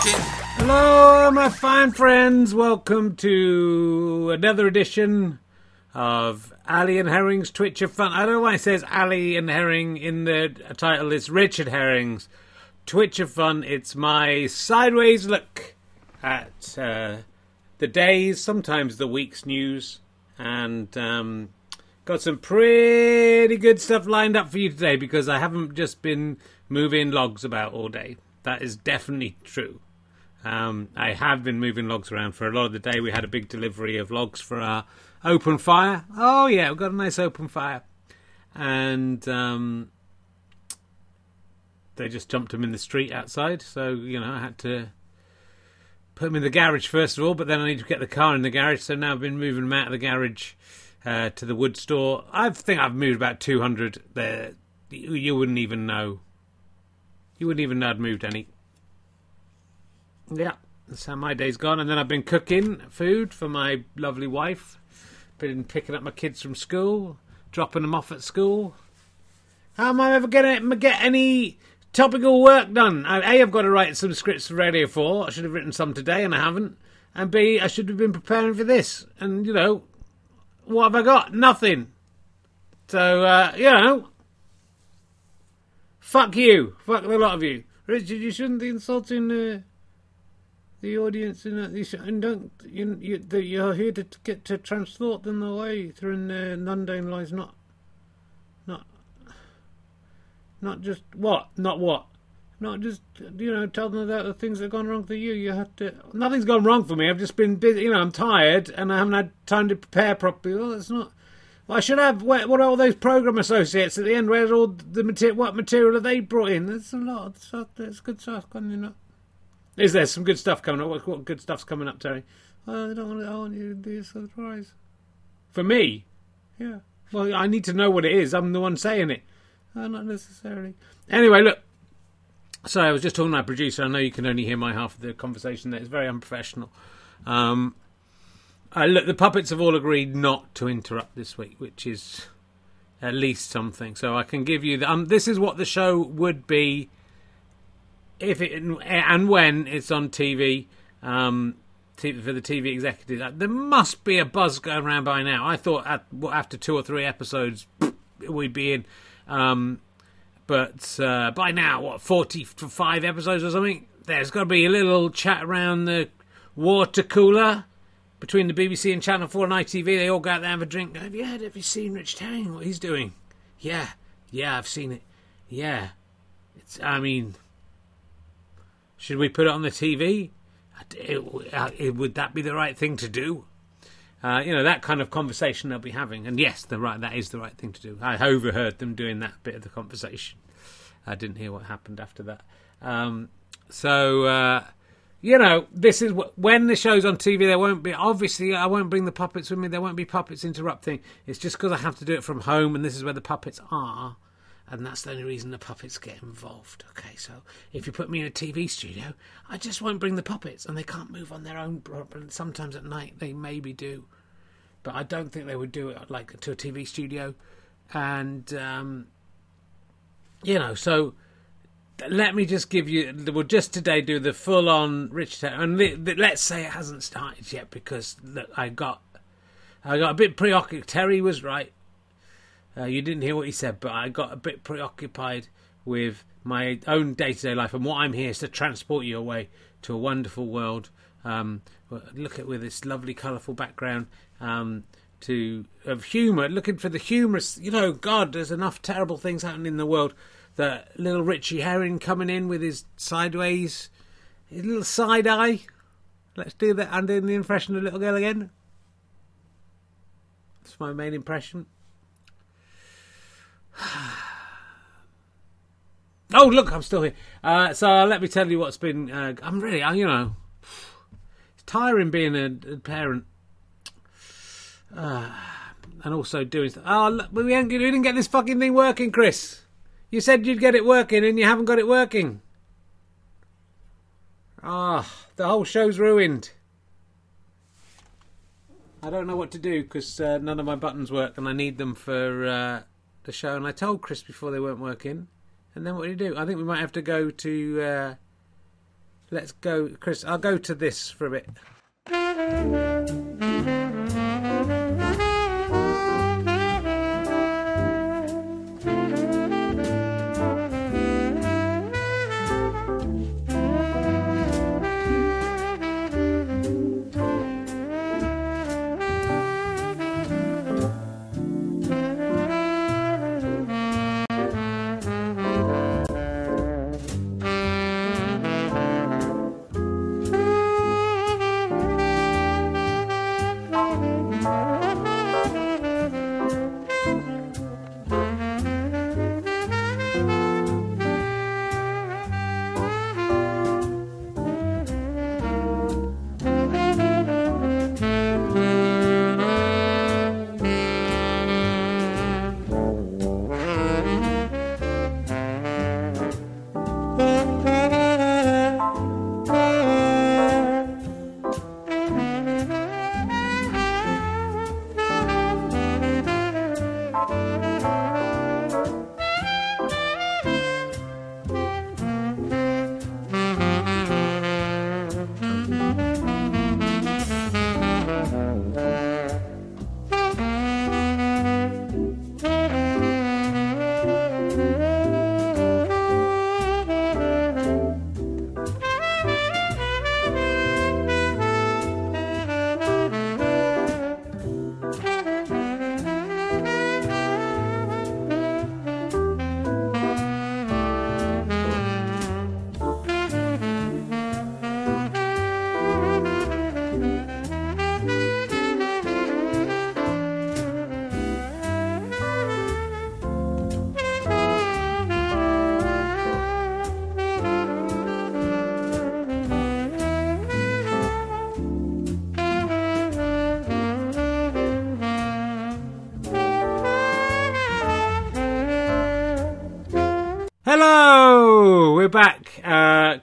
Pumpkin. Hello, my fine friends. Welcome to another edition of Allie and Herring's Twitch of Fun. I don't know why it says Allie and Herring in the title. It's Richard Herring's Twitch of Fun. It's my sideways look at the day's, sometimes the week's news, and got some pretty good stuff lined up for you today because I haven't just been moving logs about all day. That is definitely true. I have been moving logs around for a lot of the day. We had a big delivery of logs for our open fire. Oh, yeah, we've got a nice open fire. And they just dumped them in the street outside. So, you know, I had to put them in the garage first of all, but then I need to get the car in the garage. So now I've been moving them out of the garage to the wood store. I think I've moved about 200 there. You wouldn't even know. You wouldn't even know I'd moved any. Yeah, that's how my day's gone. And then I've been cooking food for my lovely wife. Been picking up my kids from school, dropping them off at school. How am I ever going to get any topical work done? I've got to write some scripts for Radio 4. I should have written some today and I haven't. And B, I should have been preparing for this. And, you know, what have I got? Nothing. So, you know... Fuck you. Fuck the lot of you. Richard, you shouldn't be insulting the audience. You're here to get to transport them away through mundane lives, not just what? Not what? Not just, you know, tell them about the things that have gone wrong for you. You have to... Nothing's gone wrong for me. I've just been busy. You know, I'm tired and I haven't had time to prepare properly. Well, that's not... I should have. What are all those programme associates at the end? Where's all the material? What material have they brought in? There's a lot of stuff. There's good stuff coming up. Is there some good stuff coming up? What good stuff's coming up, Terry? Oh, I want you to be a surprise. For me? Yeah. Well, I need to know what it is. I'm the one saying it. Not necessarily. Anyway, look. So I was just talking to my producer. I know you can only hear my half of the conversation there. It's very unprofessional. Look, the puppets have all agreed not to interrupt this week, which is at least something. So I can give you... this is what the show would be if it, and when it's on TV, for the TV executives. There must be a buzz going around by now. I thought after 2 or 3 episodes, we'd be in. But by now, what, 45 episodes or something? There's got to be a little chat around the water cooler. Between the BBC and Channel 4 and ITV, they all go out there and have a drink. Have you heard? Have you seen Richard Herring? What he's doing? Yeah. Yeah, I've seen it. Yeah. It's... I mean... Should we put it on the TV? Would that be the right thing to do? You know, that kind of conversation they'll be having. And yes, that is the right thing to do. I overheard them doing that bit of the conversation. I didn't hear what happened after that. You know, this is when the show's on TV. There won't be, obviously, I won't bring the puppets with me. There won't be puppets interrupting. It's just because I have to do it from home, and this is where the puppets are, and that's the only reason the puppets get involved. Okay, so if you put me in a TV studio, I just won't bring the puppets, and they can't move on their own. Sometimes at night they maybe do, but I don't think they would do it like to a TV studio, and you know, so. Let me just give you... We'll just today do the full-on Richard... And let's say it hasn't started yet because, look, I got a bit preoccupied. Terry was right. You didn't hear what he said, but I got a bit preoccupied with my own day-to-day life. And what I'm here is to transport you away to a wonderful world. Look at with this lovely, colourful background of humour. Looking for the humorous... You know, God, there's enough terrible things happening in the world... That little Richie Herring coming in with his sideways, his little side eye. Let's do that. I'm doing the impression of the little girl again. That's my main impression. Oh, look, I'm still here. So let me tell you what's been... I'm really, you know... It's tiring being a parent. And also doing... Oh, look, we didn't get this fucking thing working, Chris. You said you'd get it working and you haven't got it working. The whole show's ruined. I don't know what to do because none of my buttons work and I need them for the show. And I told Chris before they weren't working. And then what do you do? I think we might have to go to Let's go, Chris. I'll go to this for a bit.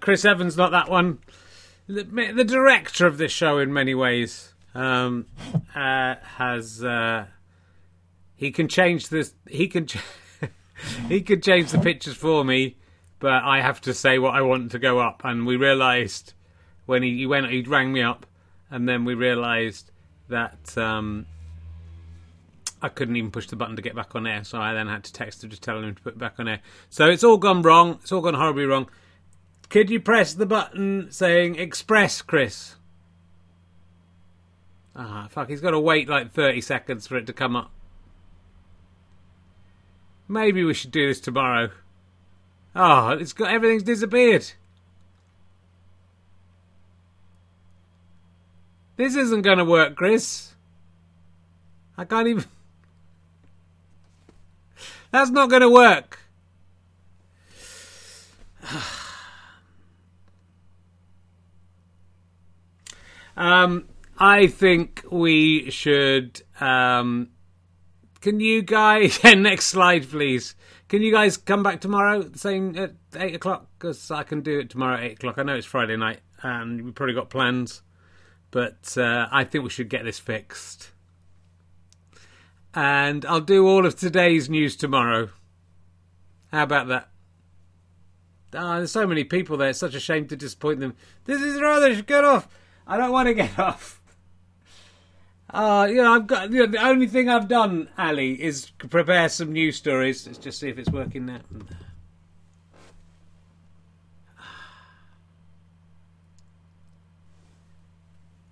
Chris Evans, not that one. The director of this show, in many ways, he can change the pictures for me, but I have to say what I want to go up. And we realised when he rang me up, and then we realised that I couldn't even push the button to get back on air. So I then had to text him to tell him to put it back on air. So it's all gone wrong. It's all gone horribly wrong. Could you press the button saying Express, Chris? Ah, fuck, he's got to wait like 30 seconds for it to come up. Maybe we should do this tomorrow. Oh, it's got, everything's disappeared. This isn't going to work, Chris. I can't even... That's not going to work. I think we should, can you guys, next slide please, can you guys come back tomorrow, same at 8 o'clock, because I can do it tomorrow at 8 o'clock, I know it's Friday night, and we've probably got plans, but I think we should get this fixed, and I'll do all of today's news tomorrow, how about that? There's so many people there, it's such a shame to disappoint them, this is rubbish, get off! I don't want to get off. The only thing I've done, Ali, is prepare some news stories. Let's just see if it's working now.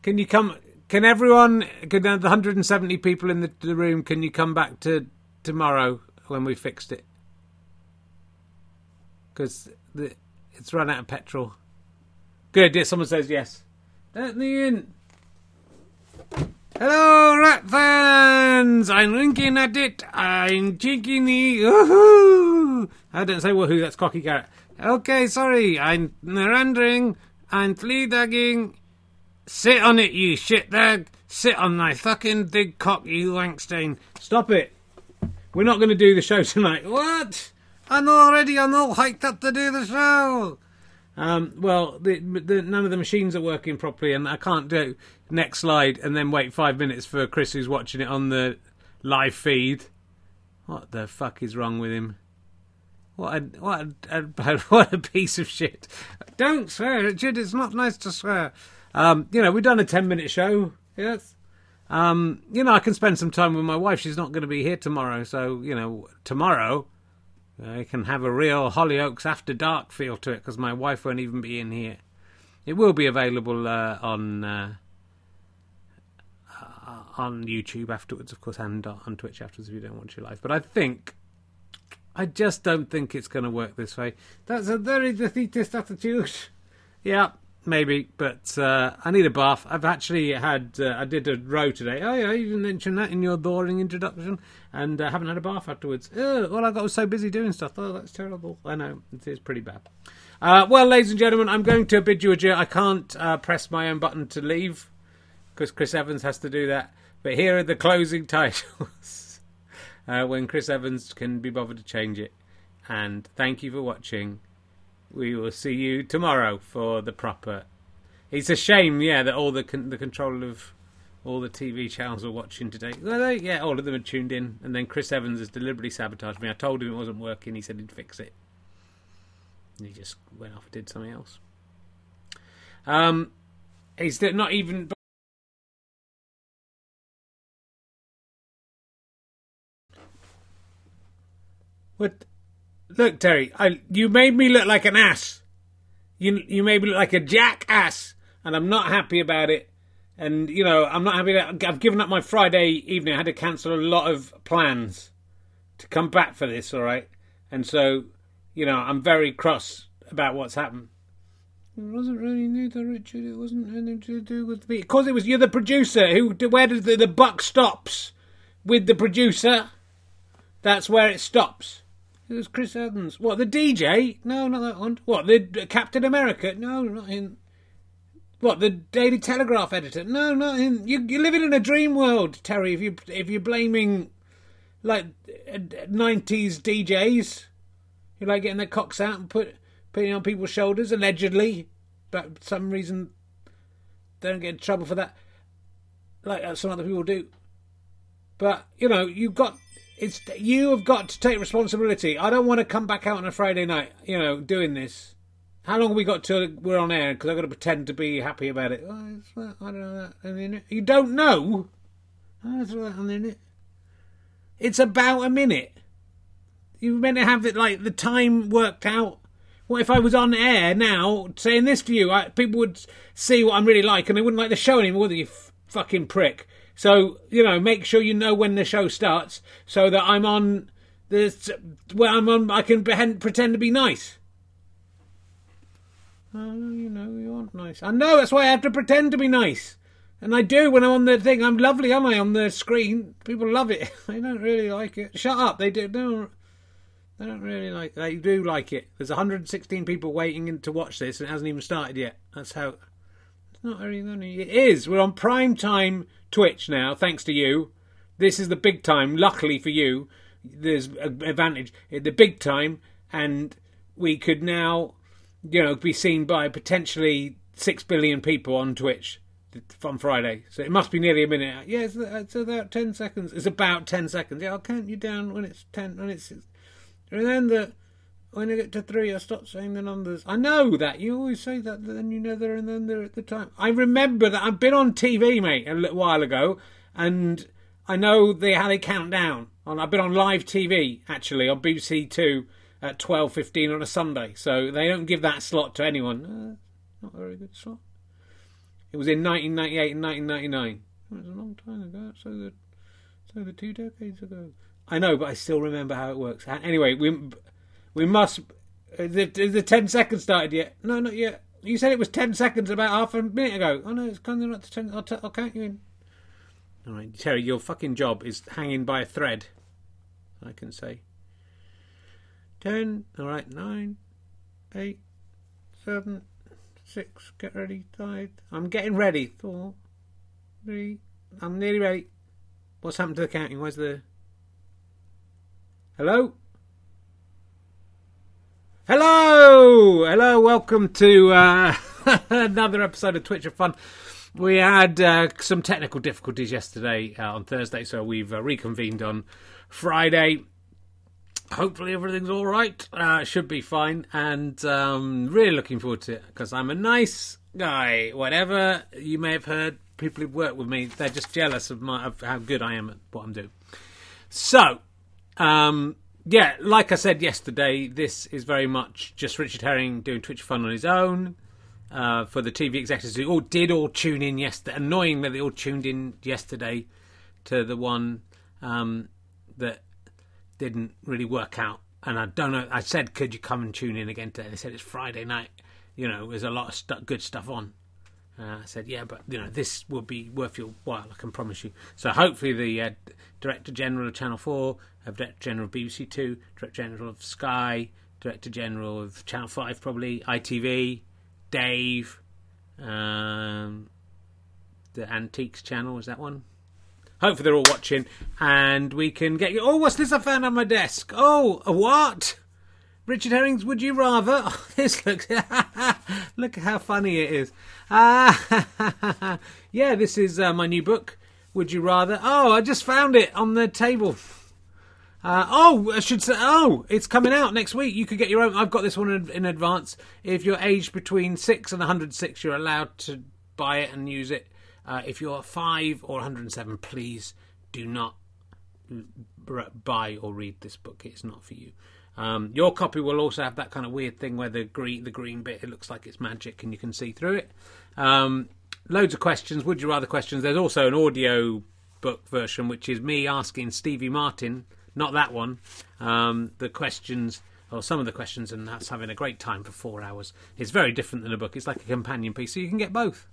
Can you come? Can everyone? Can the 170 people in the room? Can you come back to tomorrow when we fixed it? Because it's run out of petrol. Good. Yeah, someone says yes. Let me in. Hello, rat fans! I'm winking at it. I'm cheeking the woohoo! I don't say woohoo, that's cocky carrot. Okay, sorry. I'm narrandering. I'm flea-dagging. Sit on it, you shit-dag. Sit on my fucking big cock, you wankstein. Stop it. We're not going to do the show tonight. What? I'm all hyped up to do the show. Well, none of the machines are working properly, and I can't do next slide and then wait 5 minutes for Chris, who's watching it on the live feed. What the fuck is wrong with him? What a piece of shit. Don't swear, Richard. It's not nice to swear. You know, we've done a 10-minute show. Yes. You know, I can spend some time with my wife. She's not going to be here tomorrow. So, you know, tomorrow I can have a real Hollyoaks After Dark feel to it because my wife won't even be in here. It will be available on YouTube afterwards, of course, and on Twitch afterwards if you don't watch it live. But I just don't think it's going to work this way. That's a very defeatist attitude. Yeah, maybe, but I need a bath. I've actually had, I did a row today. Oh, yeah, you mentioned that in your boring introduction, and I haven't had a bath afterwards. Ugh, all I got was so busy doing stuff. Oh, that's terrible. I know, it is pretty bad. Well, ladies and gentlemen, I'm going to bid you adieu. I can't press my own button to leave, because Chris Evans has to do that. But here are the closing titles. When Chris Evans can be bothered to change it. And thank you for watching. We will see you tomorrow for the proper... It's a shame, yeah, that all the control of all the TV channels are watching today. Well, yeah, all of them are tuned in. And then Chris Evans has deliberately sabotaged me. I told him it wasn't working. He said he'd fix it. And he just went off and did something else. He's not even... What? Look, Terry, you made me look like an ass. You made me look like a jackass, and I'm not happy about it. And, you know, I'm not happy that I've given up my Friday evening. I had to cancel a lot of plans to come back for this, all right? And so, you know, I'm very cross about what's happened. It wasn't really new to Richard. It wasn't anything to do with me. Because it was you're the producer. Where does the buck stops with the producer? That's where it stops. It was Chris Evans. What, the DJ? No, not that one. What, the Captain America? No, not him. What, the Daily Telegraph editor? No, not him. You're living in a dream world, Terry, if you're blaming, like, 90s DJs. You like getting their cocks out and putting on people's shoulders, allegedly. But for some reason, they don't get in trouble for that. Like some other people do. But, you know, you have got to take responsibility. I don't want to come back out on a Friday night, you know, doing this. How long have we got till we're on air? Because I've got to pretend to be happy about it. Oh, I don't know that on the internet. You don't know? I don't know that on the internet. It's about a minute. You meant to have it like the time worked out. What if I was on air now saying this to you? People would see what I'm really like and they wouldn't like the show anymore, would they, you fucking prick? So, you know, make sure you know when the show starts so that I'm on this, I can pretend to be nice. Oh, you know, you aren't nice. I know, that's why I have to pretend to be nice. And I do when I'm on the thing. I'm lovely, aren't I, on the screen? People love it. They don't really like it. Shut up, they do. No, they don't really like it. They do like it. There's 116 people waiting to watch this and it hasn't even started yet. That's how... Not very funny. It is. We're on prime time Twitch now, thanks to you. This is the big time. Luckily for you, there's an advantage. The big time, and we could now, you know, be seen by potentially 6 billion people on Twitch on Friday. So it must be nearly a minute out. Yeah, it's about 10 seconds. It's about 10 seconds. Yeah, I'll count you down when it's 10. When it's remember. When I get to 3, I stop saying the numbers. I know that. You always say that, then you know there and then there at the time. I remember that. I've been on TV, mate, a little while ago, and I know how they count down. I've been on live TV, actually, on BBC 2 at 12:15 on a Sunday, so they don't give that slot to anyone. Not a very good slot. It was in 1998 and 1999. It was a long time ago, so the 2 decades ago. I know, but I still remember how it works. Anyway, we must... The 10 seconds started yet? No, not yet. You said it was 10 seconds about half a minute ago. Oh, no, it's coming up to 10... I'll count you in. All right, Terry, your fucking job is hanging by a thread, I can say. 10, all right, 9, 8, 7, 6, get ready, 5... I'm getting ready. 4, 3... I'm nearly ready. What's happened to the counting? Where's the... Hello? Hello! Hello, welcome to another episode of Twitch of Fun. We had some technical difficulties yesterday on Thursday, so we've reconvened on Friday. hopefully everything's all right. Should be fine. And really looking forward to it because I'm a nice guy. Whatever you may have heard, people who've worked with me, they're just jealous of how good I am at what I'm doing. So, yeah, like I said yesterday, this is very much just Richard Herring doing Twitch Fun on his own. For the TV executives who all tune in yesterday. Annoying that they all tuned in yesterday to the one that didn't really work out. And I don't know. I said, could you come and tune in again today? They said, it's Friday night. You know, there's a lot of good stuff on. I said, yeah, but, you know, this will be worth your while, I can promise you. So hopefully the Director General of Channel 4, Director General of BBC 2, Director General of Sky, Director General of Channel 5 probably, ITV, Dave, the Antiques channel, is that one? Hopefully they're all watching and we can get you... Oh, what's this I found on my desk? Oh, a what? Richard Herring's Would You Rather? Oh, this looks... Look at how funny it is. Yeah, this is my new book, Would You Rather? Oh, I just found it on the table. Oh, I should say, oh, it's coming out next week. You could get your own. I've got this one in advance. If you're aged between 6 and 106, you're allowed to buy it and use it. If you're 5 or 107, please do not buy or read this book. It's not for you. Your copy will also have that kind of weird thing where the green bit, it looks like it's magic and you can see through it. Loads of questions, would you rather questions. There's also an audio book version, which is me asking Stevie Martin... Not that one. The questions, or some of the questions, and that's having a great time for 4 hours. It's very different than a book. It's like a companion piece, so you can get both.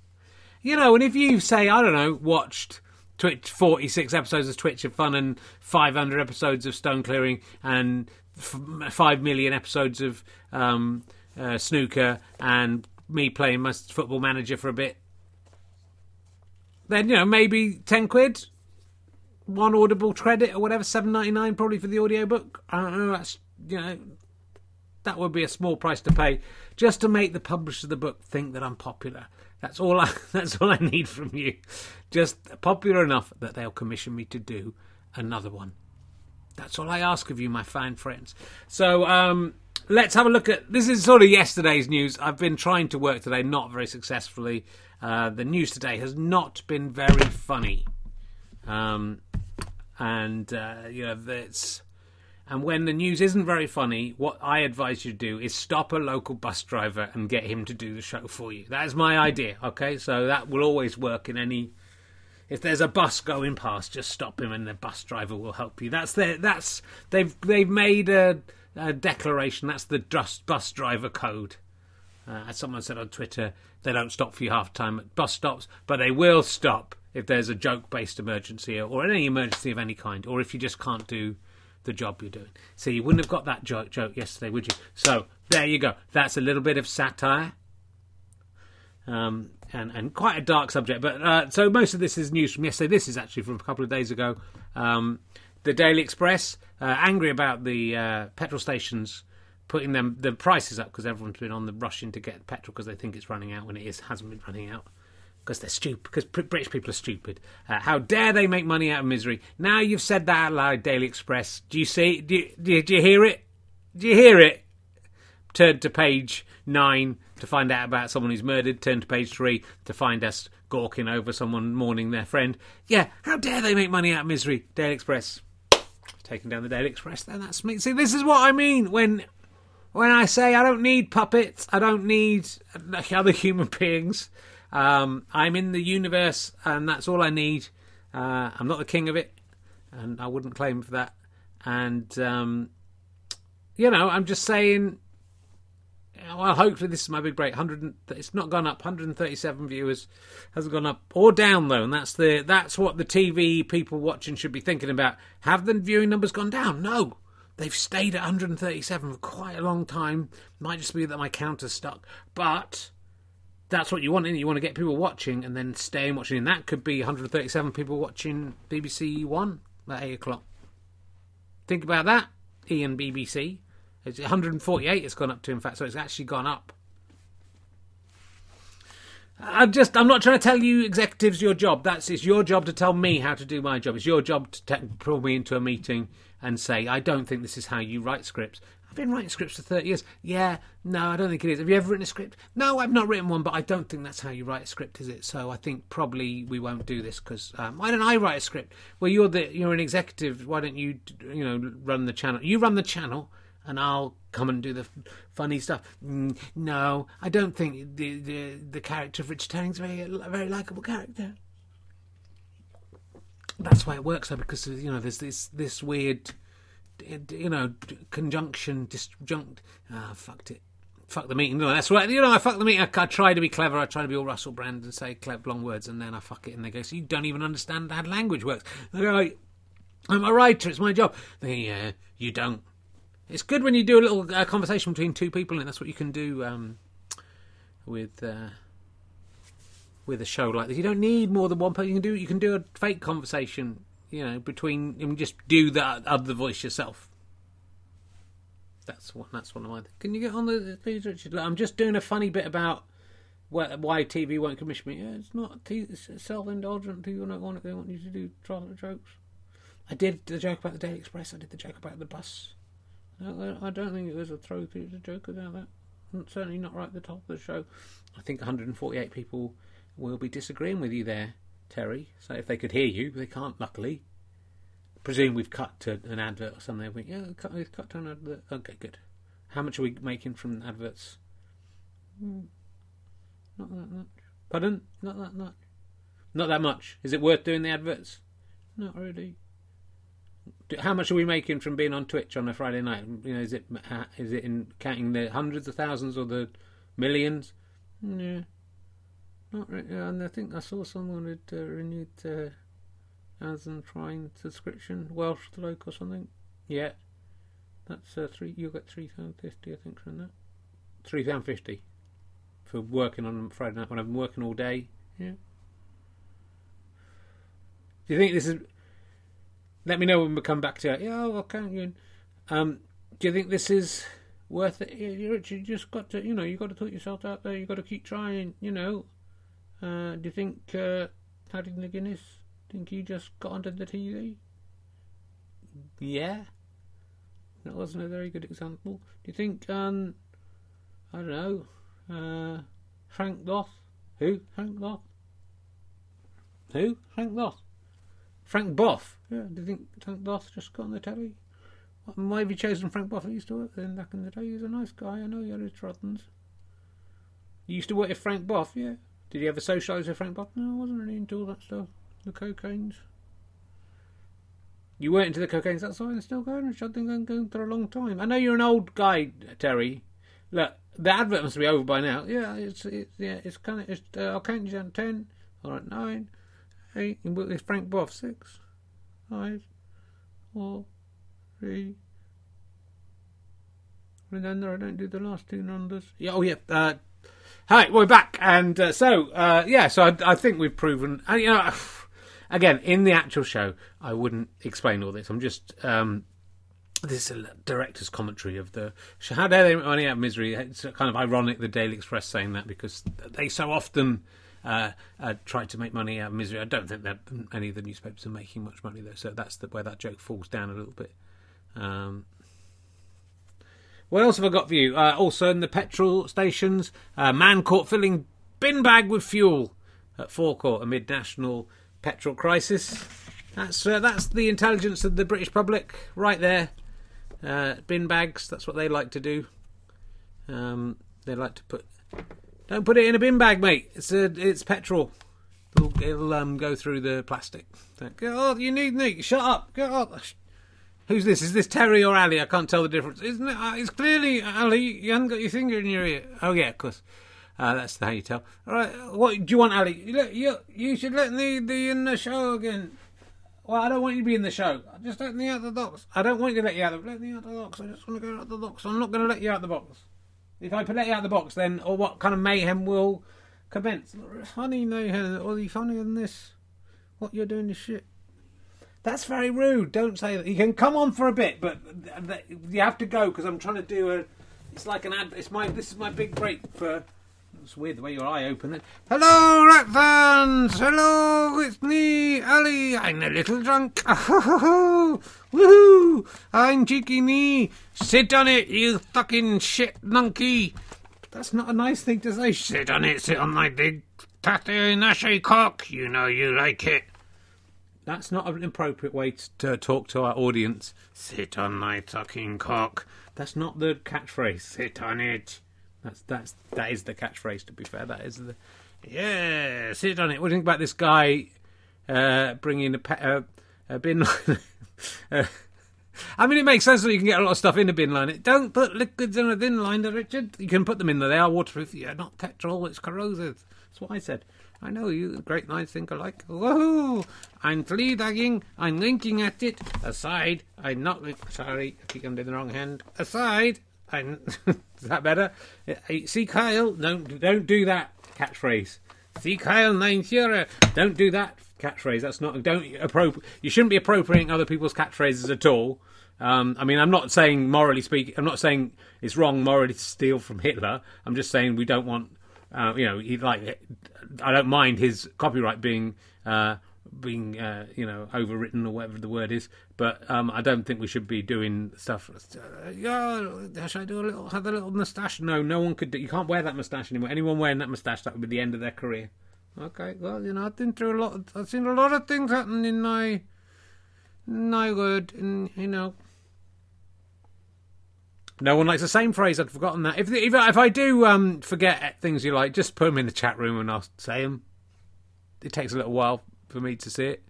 You know, and if you say, I don't know, watched Twitch 46 episodes of Twitch of Fun and 500 episodes of Stone Clearing and 5 million episodes of Snooker and me playing my Football Manager for a bit, then, you know, maybe 10 quid. One Audible credit or whatever, $7.99 probably for the audiobook. I don't know, that's, you know, that would be a small price to pay just to make the publisher of the book think that I'm popular. That's all I need from you. Just popular enough that they'll commission me to do another one. That's all I ask of you, my fine friends. So let's have a look at... This is sort of yesterday's news. I've been trying to work today, not very successfully. The news today has not been very funny. You know, that's, and when the news isn't very funny, what I advise you to do is stop a local bus driver and get him to do the show for you. That is my idea, okay? So that will always work in any, if there's a bus going past, just stop him and the bus driver will help you. That's their, that's, they've made a declaration, that's the bus driver code. As someone said on Twitter, they don't stop for you half time at bus stops, but they will stop if there's a joke-based emergency or any emergency of any kind, or if you just can't do the job you're doing. So you wouldn't have got that joke yesterday, would you? So there you go. That's a little bit of satire and quite a dark subject. But so most of this is news from yesterday. This is actually from a couple of days ago. The Daily Express, angry about the petrol stations putting the prices up because everyone's been on the rushing to get petrol because they think it's running out when it hasn't been running out. Because they're stupid. Because British people are stupid. How dare they make money out of misery? Now you've said that out loud, Daily Express. Do you see? Do you hear it? Do you hear it? Turn to page 9 to find out about someone who's murdered. Turn to page 3 to find us gawking over someone mourning their friend. Yeah, how dare they make money out of misery? Daily Express. Taking down the Daily Express. Then that's me. See, this is what I mean when I say I don't need puppets. I don't need other human beings. I'm in the universe and that's all I need. I'm not the king of it and I wouldn't claim for that. And, you know, I'm just saying, well, hopefully this is my big break. It's not gone up. 137 viewers. Hasn't gone up or down though. And that's what the TV people watching should be thinking about. Have the viewing numbers gone down? No. They've stayed at 137 for quite a long time. Might just be that my counter's stuck. But... that's what you want, innit? You want to get people watching and then staying watching. And that could be 137 people watching BBC One at 8 o'clock. Think about that, Ian BBC. It's 148 it's gone up to, in fact, so it's actually gone up. I'm not trying to tell you executives your job. It's your job to tell me how to do my job. It's your job to pull me into a meeting and say, I don't think this is how you write scripts. I've been writing scripts for 30 years. Yeah, no, I don't think it is. Have you ever written a script? No, I've not written one, but I don't think that's how you write a script, is it? So I think probably we won't do this because why don't I write a script? Well, you're an executive. Why don't you run the channel? You run the channel, and I'll come and do the funny stuff. No, I don't think the character of Richard Herring's a very likable character. That's why it works though, because there's this weird. Conjunction, disjunct. Fucked it. Fuck the meeting. No, that's right. I fuck the meeting. I try to be clever. I try to be all Russell Brand and say clever, long words, and then I fuck it. And they go, so you don't even understand how language works. And they're like, I'm a writer. It's my job. They go, yeah, you don't. It's good when you do a little conversation between two people, and that's what you can do with a show like this. You don't need more than one person. You can do a fake conversation. Between and just do that other voice yourself. That's one of mine. Can you get on the please, Richard? I'm just doing a funny bit about why TV won't commission me. Yeah, it's not self-indulgent. People don't want it. They want you to do jokes. I did the joke about the Daily Express. I did the joke about the bus. I don't think it was a throw-through joke about that. Certainly not right at the top of the show. I think 148 people will be disagreeing with you there, Terry. So if they could hear you, they can't, luckily. I presume we've cut to an advert or something. Yeah, we've cut to an advert. Okay, good. How much are we making from adverts? Not that much. Pardon? Not that much. Not that much. Is it worth doing the adverts? Not really. How much are we making from being on Twitch on a Friday night? Is it in counting the hundreds of thousands or the millions? Yeah. Not really, and I think I saw someone had renewed as an trying subscription, Welsh Loc or something. Yeah, that's £3. You got £3.50, I think, from that. £3.50 for working on Friday night when I've been working all day. Yeah. Do you think this is? Let me know when we come back to it. Yeah, I'll count you in. Do you think this is worth it? Yeah, Richard, you just got to, you got to put yourself out there. You got to keep trying. Do you think Paddy McGuinness, think you just got onto the TV? Yeah. That wasn't a very good example. Do you think, I don't know, Frank Bough? Who? Frank Bough? Who? Frank Bough? Frank Bough? Yeah, do you think Frank Bough just got on the telly? Why have you chosen Frank Bough? He used to work with him back in the day. He was a nice guy. I know he had his trottens. You used to work with Frank Bough? Yeah. Did you ever socialise with Frank Bough? No, I wasn't really into all that stuff. The Cocaines. You weren't into the Cocaines, that's why they're still going. I think I'm going for a long time. I know you're an old guy, Terry. Look, the advert must be over by now. Yeah, it's kind of. It's, I'll count you down 10. All right, 9, 8. And with Frank Bough, 6, 5, 4, 3. And then I don't do the last two numbers. Yeah, oh yeah. Hi, we're back, and I think we've proven. Again, in the actual show, I wouldn't explain all this. I'm just this is a director's commentary of the show. How dare they make money out of misery? It's kind of ironic the Daily Express saying that because they so often try to make money out of misery. I don't think that any of the newspapers are making much money though, so that's where that joke falls down a little bit. What else have I got for you? Also in the petrol stations, a man caught filling bin bag with fuel at forecourt amid national petrol crisis. That's the intelligence of the British public right there. Bin bags, that's what they like to do. They like to put... Don't put it in a bin bag, mate. It's petrol. It'll go through the plastic. Oh, you need me. Shut up. Get up. Who's this? Is this Terry or Ali? I can't tell the difference. Isn't it? It's clearly Ali. You haven't got your finger in your ear. Oh yeah, of course. That's how you tell. All right. What do you want, Ali? You should let me be in the show again. Well, I don't want you to be in the show. Just let me out the box. I don't want you to let you out. Let me out the box. I just want to go out the box. I'm not going to let you out the box. If I let you out the box, then or what kind of mayhem will commence? Honey, no, are you funnier than this? What you're doing is shit. That's very rude. Don't say that. You can come on for a bit, but you have to go because I'm trying to do a. It's like an ad. This is my big break for It's weird the way your eye opened it. Hello, rat fans! Hello, it's me, Ali. I'm a little drunk. Woohoo! I'm cheeky me. Sit on it, you fucking shit monkey. That's not a nice thing to say. Sit on it. Sit on my big tattoo nashy cock. You know you like it. That's not an appropriate way to talk to our audience. Sit on my fucking cock. That's not the catchphrase. Sit on it. That is the catchphrase. To be fair, that is the yeah. Sit on it. What do you think about this guy bringing a bin liner? I mean, it makes sense that you can get a lot of stuff in a bin liner. Don't put liquids in a bin liner, Richard. You can put them in there. They are waterproof. You're not petrol. It's corrosive. That's what I said. I know you, great minds think alike. Woohoo! I'm flea dagging. I'm winking at it. Aside, I'm not. Sorry, I think I'm doing the wrong hand. Aside, I'm. Is that better? See, Kyle, don't do that catchphrase. See, Kyle, nein, Führer. Don't do that catchphrase. That's not. You shouldn't be appropriating other people's catchphrases at all. I mean, I'm not saying morally speaking. I'm not saying it's wrong morally to steal from Hitler. I'm just saying we don't want. You know, he like. I don't mind his copyright being, you know, overwritten or whatever the word is. But I don't think we should be doing stuff. Should I do have a little moustache? No, no one could. You can't wear that moustache anymore. Anyone wearing that moustache, that would be the end of their career. Okay. Well, you know, I've been through a lot. I've seen a lot of things happen in my world, and you know. No one likes the same phrase. I'd forgotten that. If I do forget things you like, just put them in the chat room and I'll say them. It takes a little while for me to see it.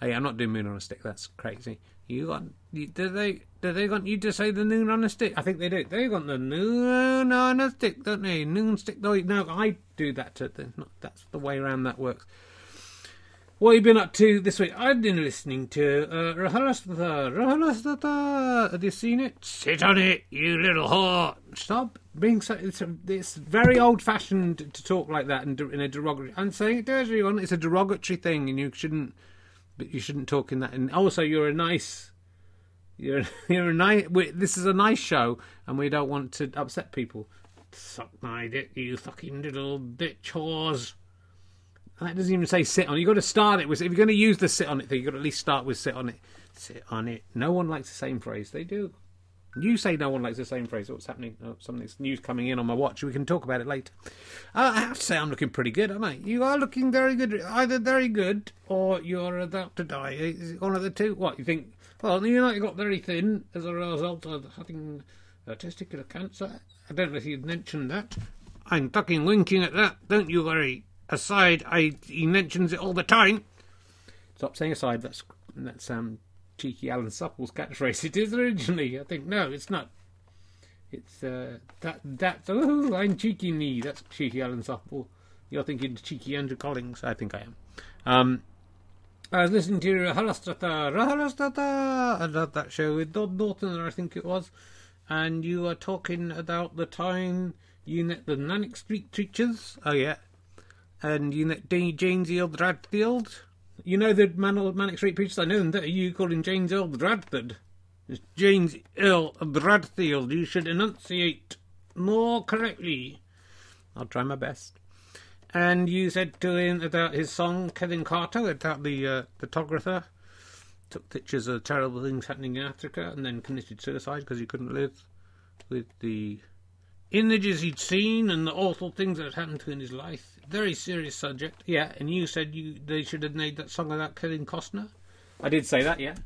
Hey, I'm not doing Moon on a Stick. That's crazy. Do they want you to say the noon on a stick? I think they do. They want the noon on a stick, don't they? Noon stick. No, I do that to them. That's the way around that works. What have you been up to this week? I've been listening to Rahalastrata. Have you seen it? Sit on it, you little whore. Stop being so. It's very old-fashioned to talk like that and in a derogatory. I'm saying it to everyone. It's a derogatory thing, and you shouldn't talk in that. And also, you're a nice. This is a nice show, and we don't want to upset people. Suck my dick, you fucking little bitch whores. That doesn't even say sit on it. You've got to start it with. If you're going to use the sit on it thing, you've got to at least start with sit on it. Sit on it. No one likes the same phrase. They do. You say no one likes the same phrase. What's happening? Oh, something's news coming in on my watch. We can talk about it later. I have to say I'm looking pretty good, aren't I? You are looking very good. Either very good or you're about to die. Is it one of the two? What, you think? Well, you know, you got very thin as a result of having testicular cancer. I don't know if you've mentioned that. I'm fucking winking at that. Don't you worry. Aside, he mentions it all the time. Stop saying aside. That's cheeky Alan Supple's catchphrase. It is originally, I think. No, it's not. It's that's oh, I'm cheeky me. That's cheeky Alan Supple. You're thinking cheeky Andrew Collins. I think I am. I was listening to Rahalastrata. I love that show with Dodd Norton, I think it was. And you were talking about the time you met the Manic Street Preachers. Oh yeah. And you know James Earl Bradfield? You know the Manic Street Preachers? I know them. That you call him James Earl Bradford. It's James Earl Bradfield. You should enunciate more correctly. I'll try my best. And you said to him about his song, Kevin Carter, about the photographer. Took pictures of terrible things happening in Africa and then committed suicide because he couldn't live with the images he'd seen and the awful things that had happened to him in his life. Very serious subject, yeah. And you said they should have made that song about Kevin Costner. I did say that, yeah.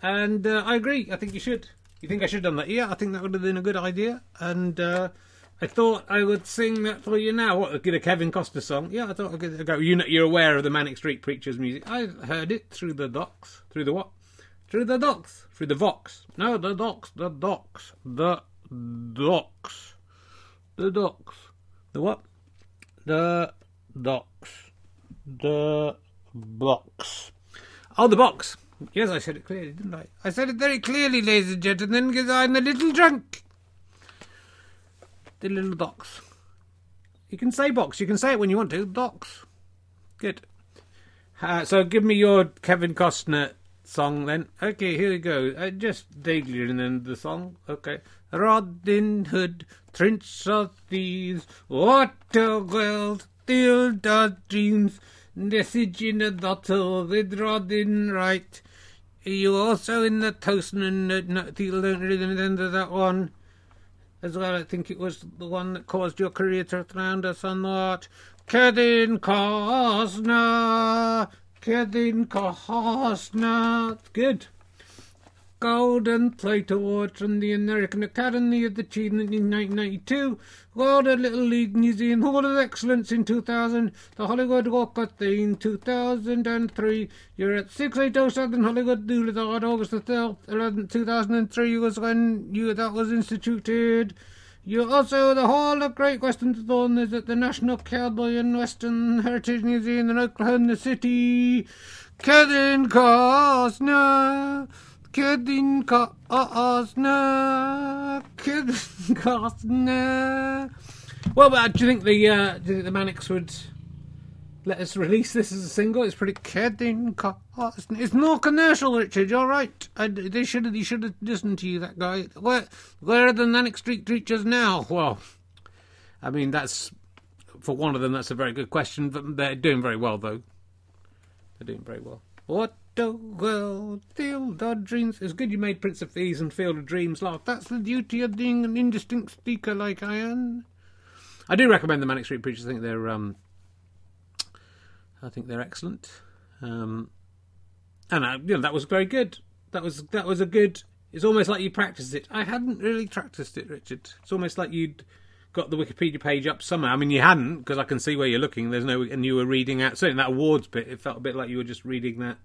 And I agree. I think you should. You think I should have done that? Yeah, I think that would have been a good idea. And I thought I would sing that for you now. What, get a Kevin Costner song? Yeah, I thought I'd give it a go. You're aware of the Manic Street Preachers music? I heard it through the docks. Through the what? Through the docks. Through the vox. No, the docks. The docks. The docks. The docks. The what? The docks. The box. Oh, the box. Yes, I said it clearly, didn't I? I said it very clearly, ladies and gentlemen, because I'm a little drunk. The little docks. You can say box. You can say it when you want to. Docks. Good. So give me your Kevin Costner song then. Okay, here we go. I just vaguely remember the song. Okay. Robin Hood, Prince of Thieves, Waterworld, Field of Dreams, Message in a Bottle with Robin Wright. You also in the toast, and remember that one as well. I think it was the one that caused your career to round us on that. Kevin Costner, Kevin Costner. Good. Golden Plate Award from the American Academy of Achievement in 1992, World Little League Museum Hall of Excellence in 2000, the Hollywood Walk of Fame 2003. You're at 680 Southern Hollywood Boulevard, August the 11th, 2003 was when that was instituted. You're also the Hall of Great Western Honors at the National Cowboy and Western Heritage Museum in Oklahoma City. Kevin Costner. Kevin Costner, Kevin Costner. Well, but do you think the Manics would let us release this as a single? It's pretty Kevin Costner. It's not commercial, Richard. You're right. They should have listened to you, that guy. Where are the Manic Street Preachers now? Well, I mean, that's for one of them. That's a very good question. But they're doing very well, though. They're doing very well. What? The world, Field of Dreams. It's good you made Prince of Thieves and Field of Dreams laugh. That's the beauty of being an indistinct speaker like I am. I do recommend the Manic Street Preachers. I think they're excellent. That was very good. That was a good. It's almost like you practiced it. I hadn't really practiced it, Richard. It's almost like you'd got the Wikipedia page up somehow. I mean, you hadn't, because I can see where you're looking. And you were reading out. Certainly that awards bit. It felt a bit like you were just reading that.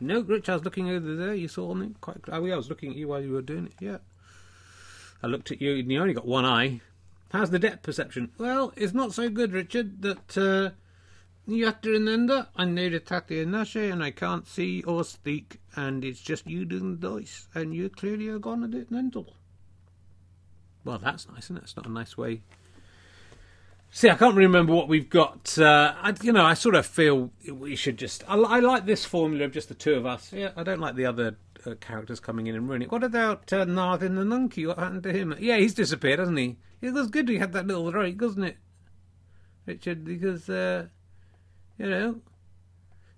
No, Rich, I was looking over there. You saw me? I was looking at you while you were doing it. Yeah. I looked at you, and you only got one eye. How's the depth perception? Well, it's not so good, Richard, that you have to remember, I know the Tatia Nashe, and I can't see or speak, and it's just you doing the voice, and you clearly are gone a bit mental. Well, that's nice, isn't it? It's not a nice way. See, I can't remember what we've got. I sort of feel we should just... I like this formula of just the two of us. Yeah, I don't like the other characters coming in and ruining it. What about Narvin the Monkey? What happened to him? Yeah, he's disappeared, hasn't he? It was good we had that little break, wasn't it, Richard? Because, the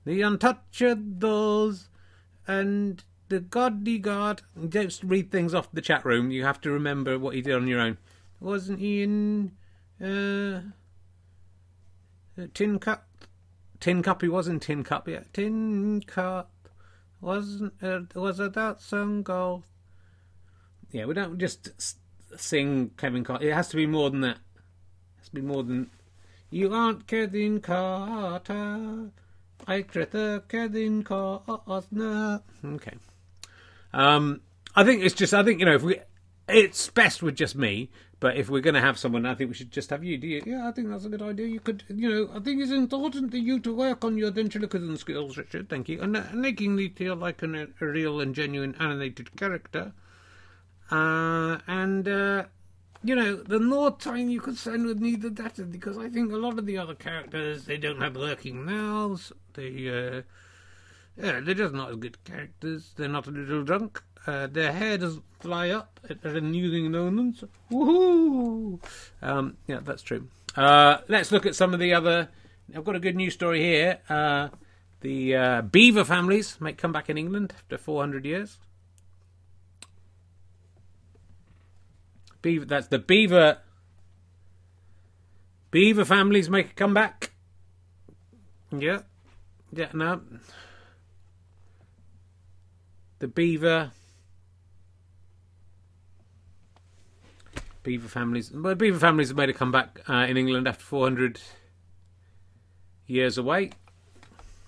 untouchables and the godly god... Don't read things off the chat room. You have to remember what he did on your own. Wasn't he in... Tin Cup, he was in Tin Cup, yeah. Tin Cup, was it that song, Golf? Yeah, we don't just sing Kevin Carter, it has to be more than that. It has to be more than, you aren't Kevin Carter, I prefer Kevin Costner. Okay. It's best with just me, but if we're going to have someone, I think we should just have you, do you? Yeah, I think that's a good idea. You could, I think it's important for you to work on your ventriloquism skills, Richard, thank you, and making me feel like a real and genuine animated character. The more time you could spend with me, the better, because I think a lot of the other characters, they don't have working mouths, they're just not as good characters, they're not a little drunk. Their hair doesn't fly up at an amusing moment. Woohoo! Yeah, that's true. Let's look at some of the other... I've got a good news story here. The beaver families might come back in England after 400 years. That's the beaver... Beaver families make a comeback. Yeah. Yeah, no. The beaver... Beaver families have made a comeback in England after 400 years away.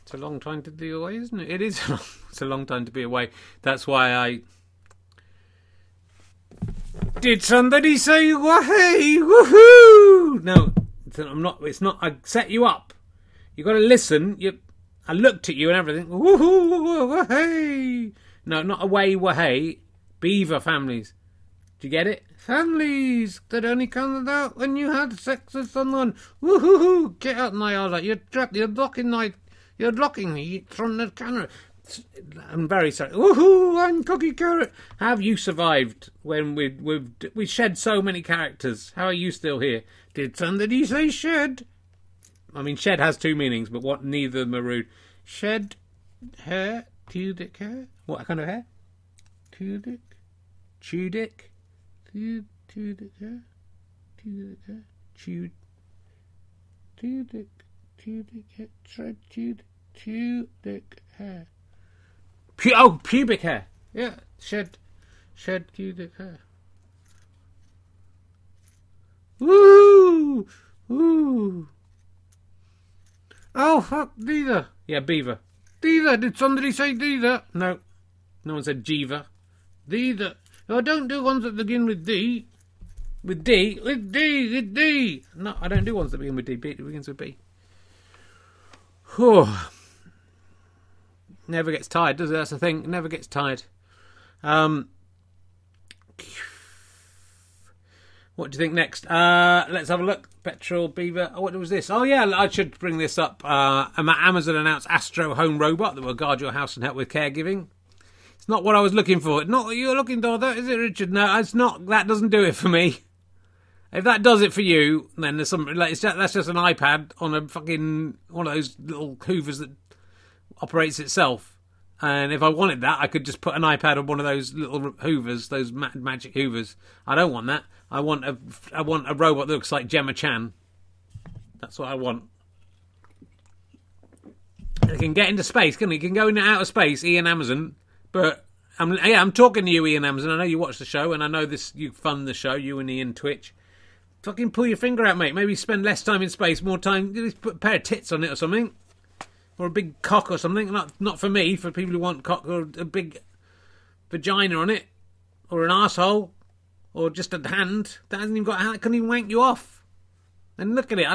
It's a long time to be away, isn't it? It is. It's a long time to be away. That's why I... Did somebody say, wahey, woohoo? No, I'm not. It's not. I set you up. You've got to listen. I looked at you and everything. Woohoo, wahey. No, not away, wahey. Beaver families. Do you get it? Families that only come out when you had sex with someone. Woohoo! Get out of my eyes! You're trapped. You're blocking me from the camera. I'm very sorry. Woohoo! I'm Cookie Carrot. How have you survived when we shed so many characters? How are you still here? Did somebody say shed? I mean, shed has two meanings, but what? Neither of them are rude. Shed hair, pudic hair. What kind of hair? Pudic, tudic, tudic hair, tudic hair, tud, tudic, tudic hair, tudic hair. Oh, pubic hair. Yeah, shed pubic hair. Woo! Woo! Oh, fuck, Diva. Yeah, beaver. Diva, did somebody say Diva? No. No one said Jeeva. Diva. Oh, I don't do ones that begin with D. With D? With D, with D. No, I don't do ones that begin with D. It begins with B. Whew. Never gets tired, does it? That's the thing. It never gets tired. What do you think next? Let's have a look. Petrol, Beaver. Oh, what was this? Oh, yeah, I should bring this up. Amazon announced Astro Home Robot that will guard your house and help with caregiving. It's not what I was looking for. Not what you're looking for, though, is it, Richard? No, it's not. That doesn't do it for me. If that does it for you, then there's some. Like, that's just an iPad on a fucking one of those little hoovers that operates itself, and if I wanted that, I could just put an iPad on one of those little hoovers, those magic hoovers. I don't want that. I want a robot that looks like Gemma Chan. That's what I want. It can get into space, can it? It can go into outer space, Ian Amazon. But I'm talking to you, Ian Amazon. I know you watch the show, and I know this. You fund the show, you and Ian Twitch. Fucking pull your finger out, mate. Maybe spend less time in space, more time. Just put a pair of tits on it or something. Or a big cock or something. Not for me, for people who want cock, or a big vagina on it. Or an arsehole. Or just a hand. That hasn't even got a hand. It couldn't even wank you off. And look at it.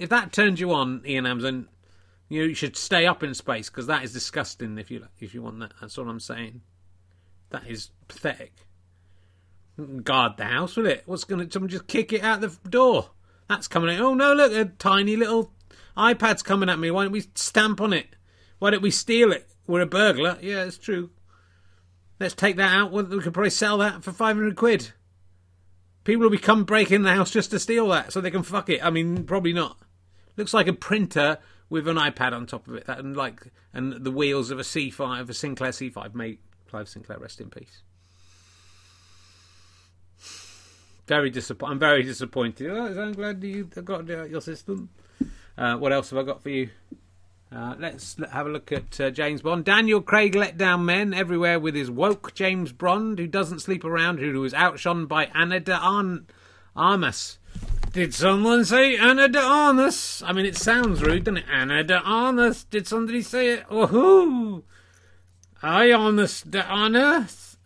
If that turns you on, Ian Amazon, you should stay up in space, because that is disgusting if you want that. That's all I'm saying. That is pathetic. Guard the house, will it? Someone just kick it out the door? That's coming out. Oh no, look, a tiny little iPad's coming at me. Why don't we stamp on it? Why don't we steal it? We're a burglar. Yeah, it's true. Let's take that out. We could probably sell that for 500 quid. People will become breaking the house just to steal that so they can fuck it. I mean, probably not. Looks like a printer with an iPad on top of it, and the wheels of a C5, of a Sinclair C5. Mate, Clive Sinclair, rest in peace. I'm very disappointed. Oh, I'm glad you got your system. What else have I got for you? Let's have a look at James Bond. Daniel Craig let down men everywhere with his woke James Bond, who doesn't sleep around, who was outshone by Ana de Armas. Did someone say Ana de Armas? I mean, it sounds rude, doesn't it? Ana de Armas. Did somebody say it? Woohoo! I Armas de Arnas.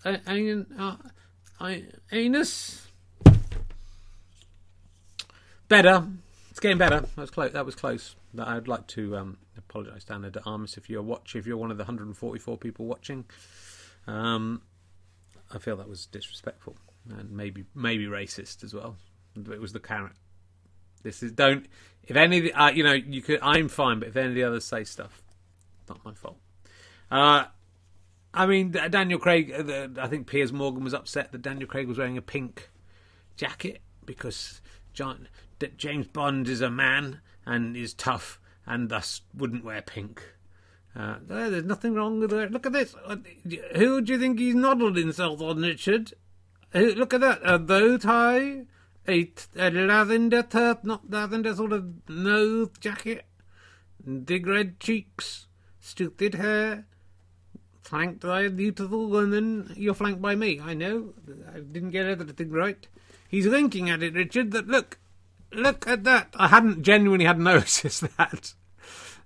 I anus. Better. It's getting better. That was close. I'd like to apologise to Ana de Armas if you're one of the 144 people watching. I feel that was disrespectful and maybe racist as well. It was the carrot. If any of the, you could. I'm fine, but if any of the others say stuff, not my fault. I mean, Daniel Craig. I think Piers Morgan was upset that Daniel Craig was wearing a pink jacket because James Bond is a man and is tough and thus wouldn't wear pink. There's nothing wrong with it. Look at this. Who do you think he's noddled himself on, Richard? Look at that. A bow tie, a lavender turf, not lavender, sort of nose jacket, big red cheeks, stupid hair, flanked by a beautiful woman. You're flanked by me, I know. I didn't get everything right. He's winking at it, Richard. That look at that. I genuinely hadn't noticed that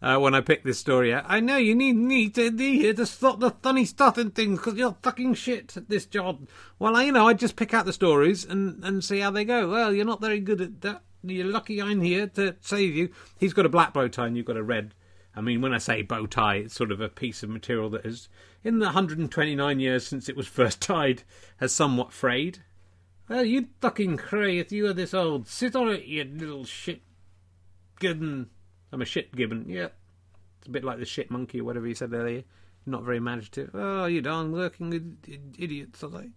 when I picked this story out. I know you need me to be here to stop the funny stuff and things because you're fucking shit at this job. Well, I just pick out the stories and see how they go. Well, you're not very good at that. You're lucky I'm here to save you. He's got a black bow tie and you've got a red. I mean, when I say bow tie, it's sort of a piece of material that is, in the 129 years since it was first tied, has somewhat frayed. Well, you'd fucking cry if you were this old. Sit on it, you little shit gibbon. I'm a shit gibbon, yeah. It's a bit like the shit monkey or whatever you said earlier. not very imaginative. Oh, you're done working with idiots, are they?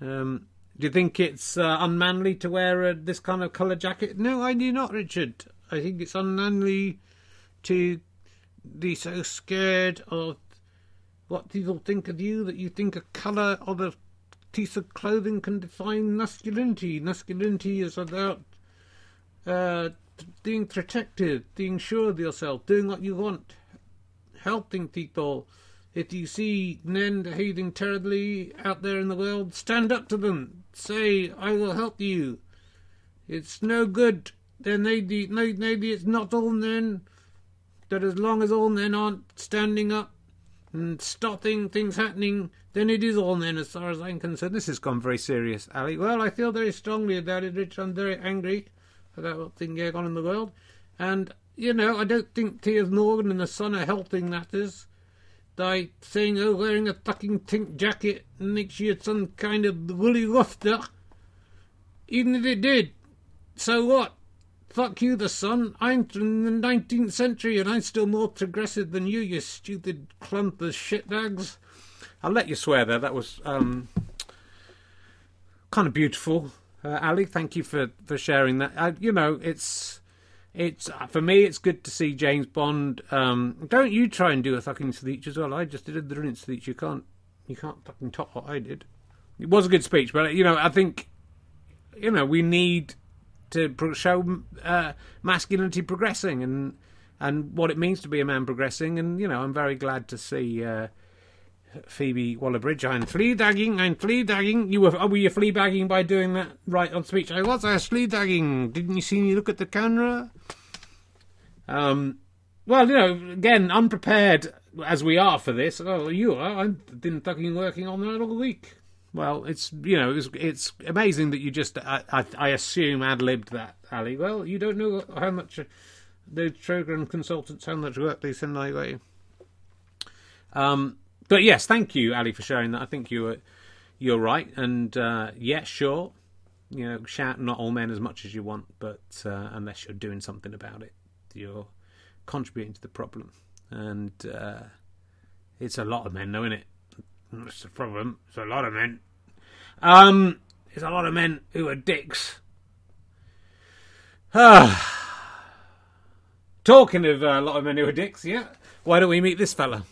Do you think it's unmanly to wear this kind of colour jacket? No, I do not, Richard. I think it's unmanly to be so scared of what people think of you that you think a colour of a piece of clothing can define masculinity. Masculinity is about being protective, being sure of yourself, doing what you want, helping people. If you see men behaving terribly out there in the world, stand up to them. Say, I will help you. It's no good. There may be, maybe it's not all men, but as long as all men aren't standing up and stopping things happening, then it is all men as far as I'm concerned. This has gone very serious, Ali. Well, I feel very strongly about it, Richard. I'm very angry about what thing going on in the world. And, you know, I don't think Piers Morgan and the Sun are helping matters by saying, oh, wearing a fucking tink jacket makes you some kind of woolly rooster. Even if it did, so what? Fuck you, the Sun. I'm from the 19th century and I'm still more progressive than you, you stupid clump of shitbags. I'll let you swear there. That was kind of beautiful. Ali, thank you for sharing that. You know, it's for me, it's good to see James Bond. Don't you try and do a fucking speech as well. I just did a brilliant speech. You can't fucking top what I did. It was a good speech, but you know, I think, you know, we need to show masculinity progressing and what it means to be a man progressing. And you know, I'm very glad to see. Phoebe Waller-Bridge, I'm flea-dagging. Were you flea-bagging by doing that right on speech? I was flea-dagging. Didn't you see me look at the camera? Well, you know, again, unprepared as we are for this. Oh, you are. I've been fucking working on that all week. Well, it's, you know, it's amazing that you just, I assume, ad-libbed that, Ali. Well, you don't know how much those program consultants, how much work they send my way. But yes, thank you, Ali, for sharing that. I think you're right, and yeah, sure, you know, shout not all men as much as you want, but unless you're doing something about it, you're contributing to the problem, and it's a lot of men, though, isn't it? That's the problem. It's a lot of men. It's a lot of men who are dicks. Talking of a lot of men who are dicks, yeah. Why don't we meet this fella?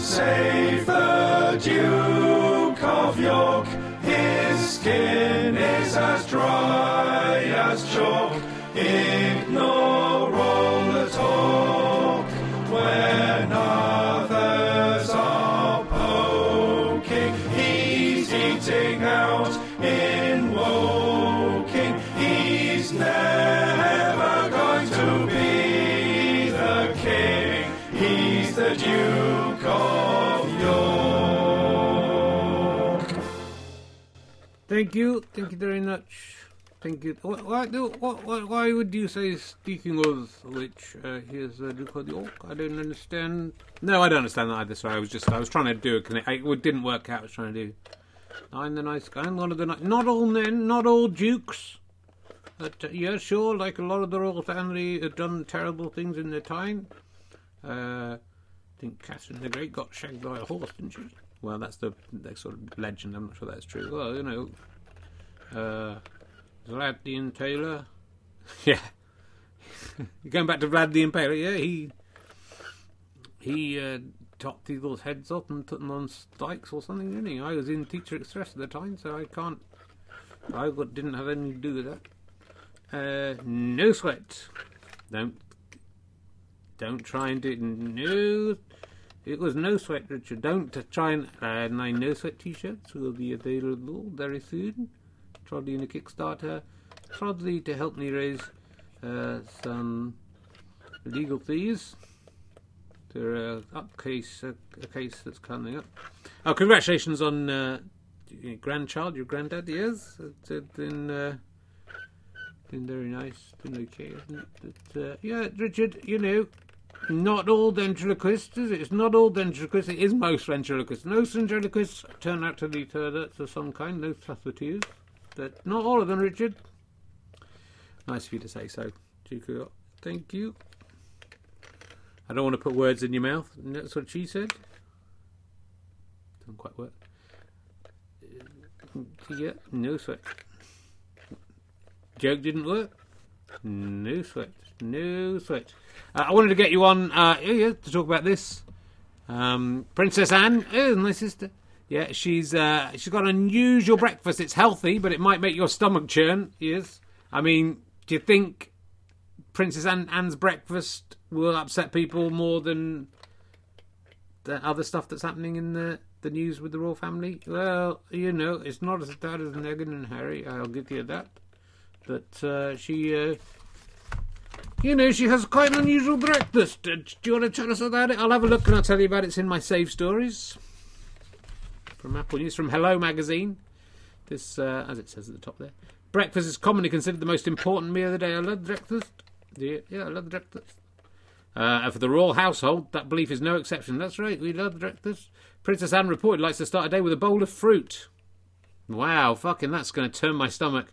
Save the Duke of York, his skin is as dry as chalk. Ignore all the talk when others are poking. He's eating out in Woking. He's never going to be the king. He's the Duke. Thank you very much. Thank you. Why would you say speaking of which here's Duke of York? I don't understand. No, I don't understand that either. So I was trying to do a connect. It didn't work out. I was trying to do. I'm the nice guy. I'm one of the nice. Not all men, not all dukes. But yeah, sure. Like a lot of the royal family have done terrible things in their time. I think Catherine the Great got shagged by a horse, didn't she? Well, that's the sort of legend. I'm not sure that's true. Well, you know, Vlad the Impaler. Yeah, you're going back to Vlad the Impaler. Yeah, he chopped people's heads off and put them on spikes or something, didn't he? I was in Teacher Express at the time, so I can't. I didn't have anything to do with that. No sweat. Don't try and do it. No, it was no sweat, Richard. Don't try and. My no sweat t-shirts will be available very soon. Probably in a Kickstarter. Probably to help me raise some legal fees for a case that's coming up. Oh, congratulations on grandchild, your granddad. Yes, it's been. Been very nice. Been okay, isn't it? But, yeah, Richard. You know. Not all ventriloquists, is it? It's not all ventriloquists. It is most ventriloquists. Most ventriloquists turn out to be turds of some kind, no puppeteers. But not all of them, Richard. Nice of you to say so. Duke, thank you. I don't want to put words in your mouth. And that's what she said. Doesn't quite work. Yeah, no sweat. Joke didn't work. No sweat. No sweat. I wanted to get you on to talk about this. Princess Anne. Oh, my sister. Yeah, she's got an unusual breakfast. It's healthy, but it might make your stomach churn. Yes. I mean, do you think Princess Anne's breakfast will upset people more than the other stuff that's happening in the news with the royal family? Well, you know, it's not as bad as Meghan and Harry. I'll give you that. But she has quite an unusual breakfast. Do you want to tell us about it? I'll have a look and I'll tell you about it. It's in my save stories from Apple News, from Hello Magazine. This, as it says at the top there, breakfast is commonly considered the most important meal of the day. I love breakfast. Yeah, I love breakfast. And for the royal household, that belief is no exception. That's right, we love breakfast. Princess Anne reported likes to start a day with a bowl of fruit. Wow, fucking that's going to turn my stomach.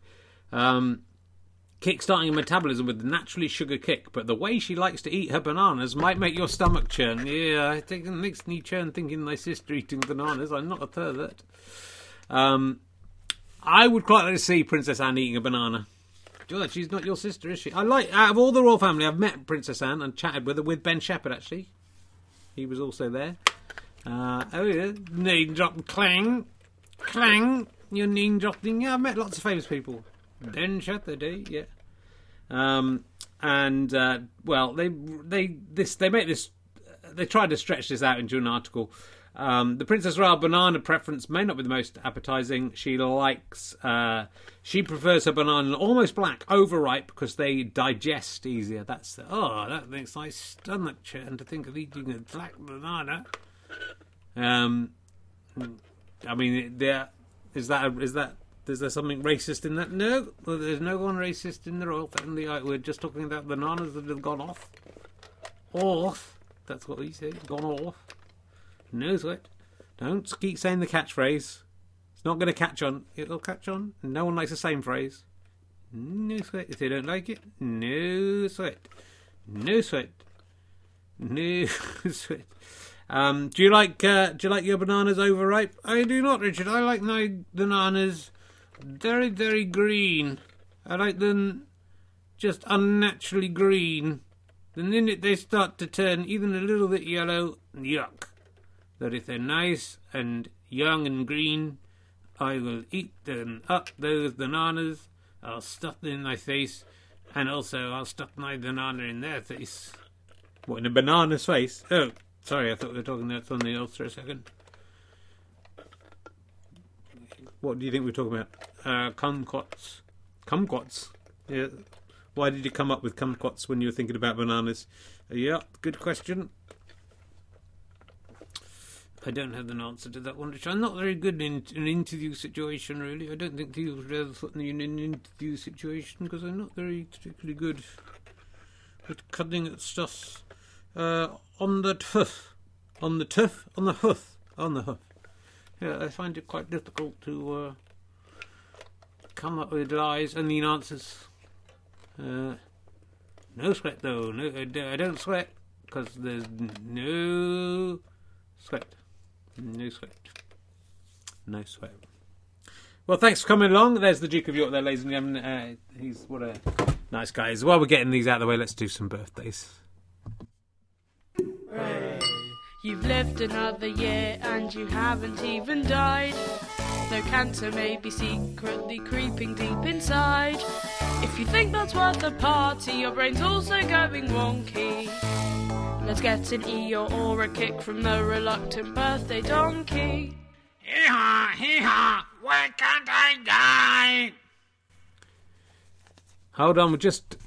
Kick-starting metabolism with the naturally sugar kick, but the way she likes to eat her bananas might make your stomach churn. Yeah, I think it makes me churn thinking my sister eating bananas. I'm not a pervert. I would quite like to see Princess Anne eating a banana. God, she's not your sister, is she? Out of all the royal family, I've met Princess Anne and chatted with her, with Ben Shepherd, actually. He was also there. Name drop, clang. Clang. Your name dropping. Yeah, I've met lots of famous people. Ben Shepherd, yeah. They tried to stretch this out into an article. The Princess Royal banana preference may not be the most appetising. She prefers her banana almost black, overripe, because they digest easier. That makes my stomach churn to think of eating a black banana. I mean, is there something racist in that? No, there's no one racist in the royal family. We're just talking about bananas that have gone off. Off. That's what he said. Gone off. No sweat. Don't keep saying the catchphrase. It's not going to catch on. It'll catch on. No one likes the same phrase. No sweat. If they don't like it, no sweat. No sweat. No sweat. Do you like your bananas overripe? I do not, Richard. I like my bananas very, very green. I like them just unnaturally green. The minute they start to turn even a little bit yellow, yuck. But if they're nice and young and green, I will eat them up, those bananas. I'll stuff them in my face, and also I'll stuff my banana in their face. What, in a banana's face? Oh, sorry, I thought we were talking about something else for a second. What do you think we're talking about? Kumquats. Kumquats? Yeah. Why did you come up with kumquats when you were thinking about bananas? Yeah, good question. I don't have an answer to that one, which I'm not very good in an interview situation, really. I don't think people would ever put me in an interview situation because I'm not very particularly good at cutting at stuff. On the hoof. Yeah, I find it quite difficult to come up with lies and mean answers. No sweat, though. No, I don't sweat because there's no sweat. No sweat. No sweat. Well, thanks for coming along. There's the Duke of York there, ladies and gentlemen. He's what a nice guy. So while we're getting these out of the way, let's do some birthdays. Hooray. You've lived another year and you haven't even died. Though cancer may be secretly creeping deep inside. If you think that's worth a party, your brain's also going wonky. Let's get an Eeyore or a kick from the reluctant birthday donkey. Hee-haw, hee-haw, why can't I die? Hold on, we're just...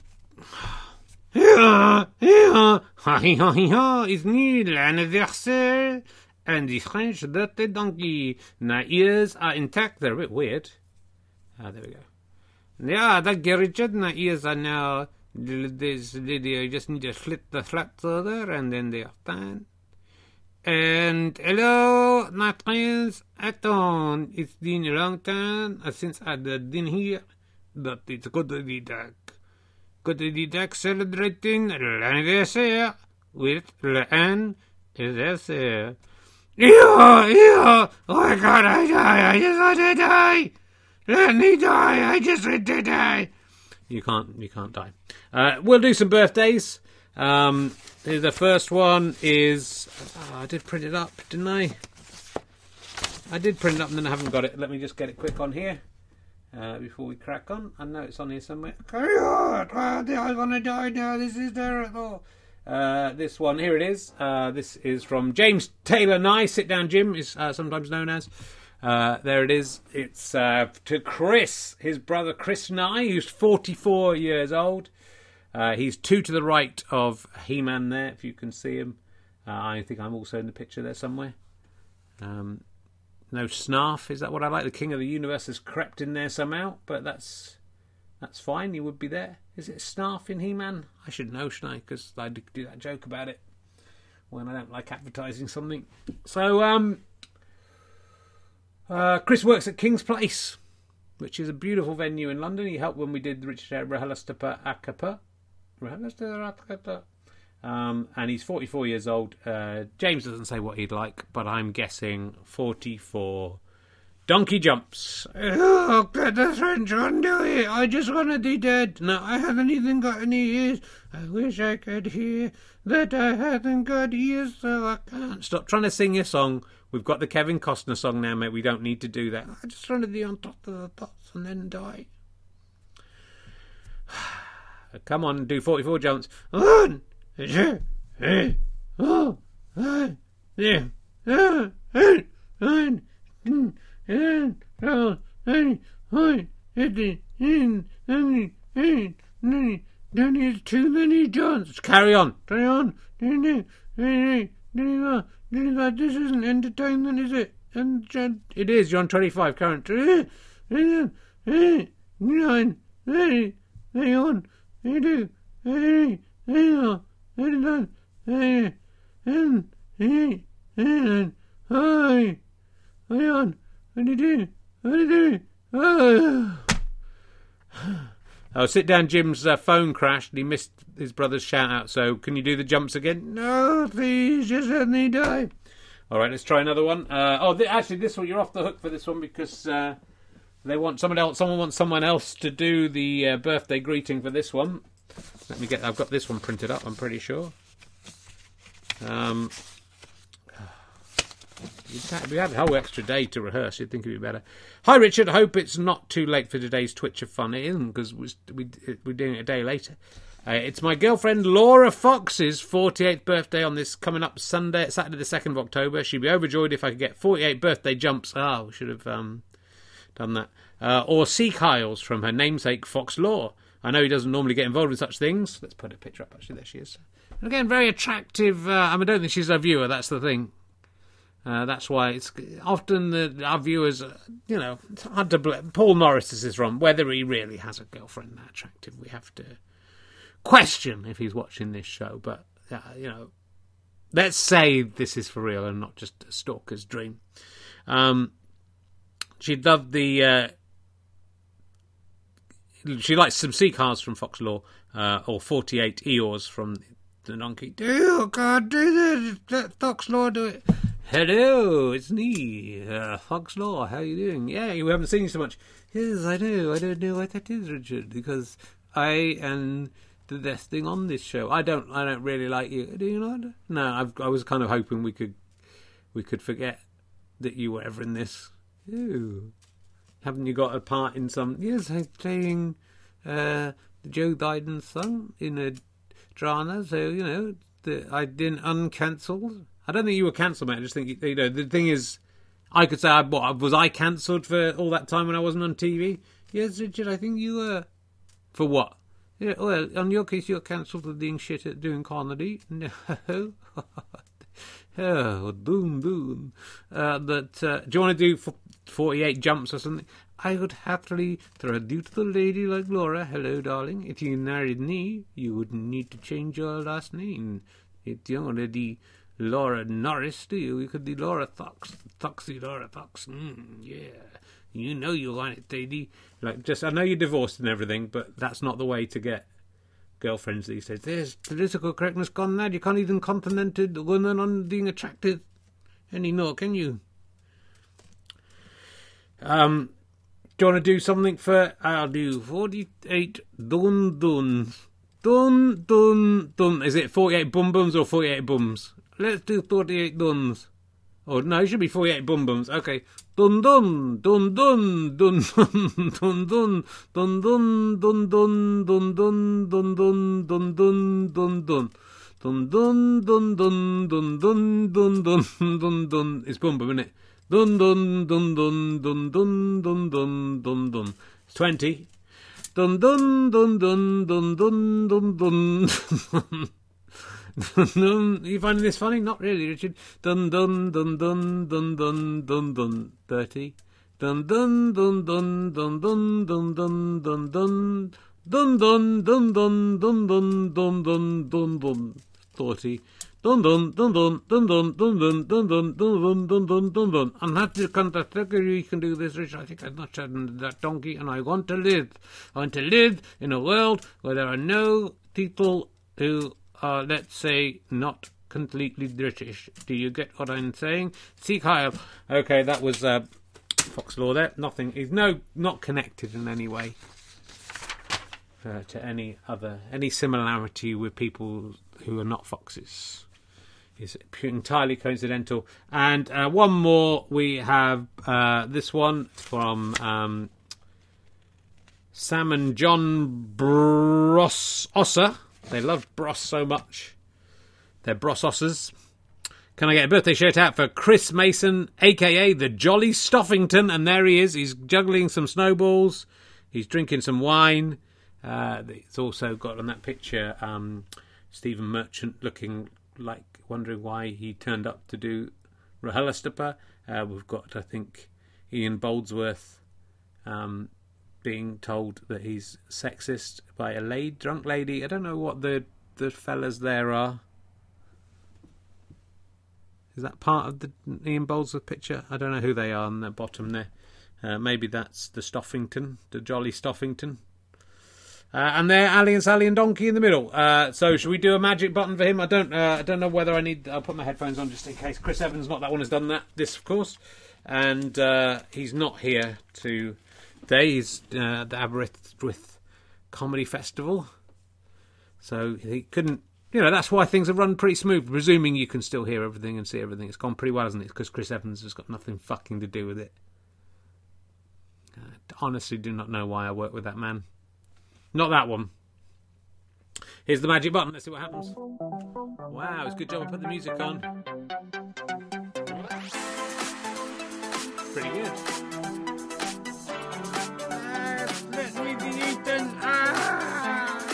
Hee-haw, hee-haw, hee-haw, hee-haw, it's me, l'anniversaire, and the French birthday donkey. My ears are intact, they're a bit weird. Ah, there we go. Yeah, thank you, Richard, my ears are now... You just need to slit the flaps over and then they are fine. And hello, my friends at home. It's been a long time since I've been here, but it's good to be back. could the duck celebrating l'anniversaire with l'an is there. Ew! Oh my god, I die! I just want to die! Let me die! I just want to die! You can't die. We'll do some birthdays. The first one is... I did print it up, didn't I? I did print it up and then I haven't got it. Let me just get it quick on here before we crack on. I know it's on here somewhere. I want to die now. This is terrible. This one, here it is. This is from James Taylor Nye. Sit Down Jim is sometimes known as. There it is. It's to Chris, his brother Chris Nye, who's 44 years old. He's two to the right of He-Man there, if you can see him. I think I'm also in the picture there somewhere. No Snarf, is that what I like? The King of the Universe has crept in there somehow, but that's fine. He would be there. Is it Snarf in He-Man? I should know, shouldn't I? Because I do that joke about it when I don't like advertising something. So, Chris works at King's Place, which is a beautiful venue in London. He helped when we did Richard Rahalastrata. And he's 44 years old. James doesn't say what he'd like, but I'm guessing 44 donkey jumps. Oh, get the French on, do it. I just want to be dead. No, I haven't even got any ears. I wish I could hear that I haven't got ears, so I can't. Stop trying to sing your song. We've got the Kevin Costner song now, mate. We don't need to do that. I just want to be on top of the pops and then die. Come on, do 44 jumps. One, two, three, four, five, six, seven, eight, nine, 10, 11, 12, 13, 14, 15, 16, 17, 18, 19, 20 is too many jumps. Carry on. 22, 23, 24, 25. This isn't entertainment, is it? And it is. You're on 25 currently. 9, 30, 31, 32, 33, 34, 39, 38, 38, 39, 40, 41, 42, 43. Oh, Sit Down Jim's phone crashed and he missed his brother's shout out, so can you do the jumps again? No, please, just let me die. All right, let's try another one. Actually, this one, you're off the hook for this one because someone wants someone else to do the birthday greeting for this one. Let me get, I've got this one printed up, I'm pretty sure. We had a whole extra day to rehearse. You'd think it'd be better. Hi, Richard. Hope it's not too late for today's Twitch of Fun. It isn't, because we're doing it a day later. It's my girlfriend Laura Fox's 48th birthday on this coming up Saturday the 2nd of October. She'd be overjoyed if I could get 48 birthday jumps. Ah, we should have done that. Or sea kyles from her namesake Fox Law. I know he doesn't normally get involved in such things. Let's put a picture up, actually. There she is. And again, very attractive. I don't think she's our viewer. That's the thing. That's why it's often our viewers, it's hard to blame. Paul Norris is this wrong. Whether he really has a girlfriend that attractive, we have to question if he's watching this show. But, let's say this is for real and not just a stalker's dream. She likes some sea cars from Fox Law or 48 Eeyores from the donkey. Oh, God, do this. Let Fox Law do it. Hello, it's me, Fox Law. How are you doing? Yeah, we haven't seen you so much. Yes, I know. I don't know what that is, Richard, because I am the best thing on this show. I don't really like you. Do you not? No, I was kind of hoping we could forget that you were ever in this. Ew. Haven't you got a part in some? Yes, I'm playing Joe Biden's son in a drama. So I didn't uncancelled. I don't think you were cancelled, mate. I just think, the thing is, I could say, was I cancelled for all that time when I wasn't on TV? Yes, Richard, I think you were. For what? Yeah, well, on your case, you're cancelled for being shit at doing comedy. No. Oh, boom. Do you want to do 48 jumps or something? I would happily throw a beautiful lady like Laura. Hello, darling. If you married me, you wouldn't need to change your last name. It's already... Laura Norris, do you? You could be Laura Fox. Foxy Laura Fox. Yeah. You know you want it, Daddy. I know you're divorced and everything, but that's not the way to get girlfriends these days. There's political correctness gone mad. You can't even compliment a woman on being attractive anymore, can you? Do you want to do something for... I'll do 48 dun dun. Dun dun dun. Is it 48 bum bums or 48 bums? Let's do 48 duns. Oh, no, it should be 48 bum bums. Okay. Dun dun dun dun dun dun dun dun dun dun dun dun dun dun dun dun dun dun dun dun. Dun dun dun dun dun dun dun dun dun dun. It's bum bum, isn't it? Dun dun dun dun dun dun dun dun dun dun. It's 20. Dun dun dun dun dun dun dun dun. You finding this funny? Not really, Richard. Dun dun dun dun dun dun dun dun. 30. Dun dun dun dun dun dun dun dun dun dun. Dun dun dun dun dun dun dun dun dun dun. 40. Dun dun dun dun dun dun dun dun dun dun dun dun dun dun. And that's the kind of thing you can do this, Richard. I think I've not had that donkey, and I want to live. I want to live in a world where there are no people who are, let's say, not completely British. Do you get what I'm saying? See, Kyle. Okay, that was Fox Law there. Nothing is not connected in any way to any similarity with people who are not foxes. Is entirely coincidental. And one more. We have this one from Sam and John Brososser. They love Bros so much. They're Brosossers. Can I get a birthday shout-out for Chris Mason, a.k.a. the Jolly Stoffington? And there he is. He's juggling some snowballs. He's drinking some wine. It's also got on that picture Stephen Merchant looking like wondering why he turned up to do Rahalastrata. We've got, I think, Ian Boldsworth being told that he's sexist by a drunk lady. I don't know what the fellas there are. Is that part of the Ian Boldsworth picture? I don't know who they are on the bottom there. Maybe that's the Stoffington, the Jolly Stoffington. And there, Ali and Sally and Donkey in the middle. So should we do a magic button for him? I don't know whether I need... I'll put my headphones on just in case. Chris Evans, not that one, has done that. This, of course. And he's not here today. He's at the Aberystwyth Comedy Festival. So he couldn't... You know, that's why things have run pretty smooth. Presuming you can still hear everything and see everything. It's gone pretty well, hasn't it? It's because Chris Evans has got nothing fucking to do with it. I honestly do not know why I work with that man. Not that one. Here's the magic button. Let's see what happens. Wow, it's a good job I put the music on. Pretty good. Let me be eaten. Ah!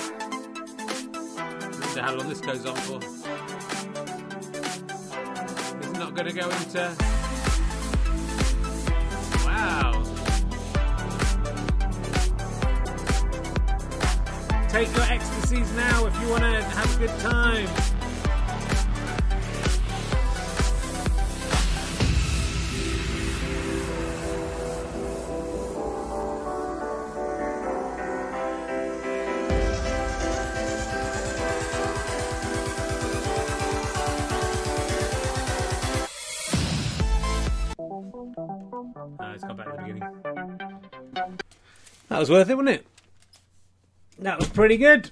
I wonder how long this goes on for. It's not going to go into... Wow. Take your ecstasies now if you want to have a good time. Let's go back to the beginning. That was worth it, wasn't it? That was pretty good.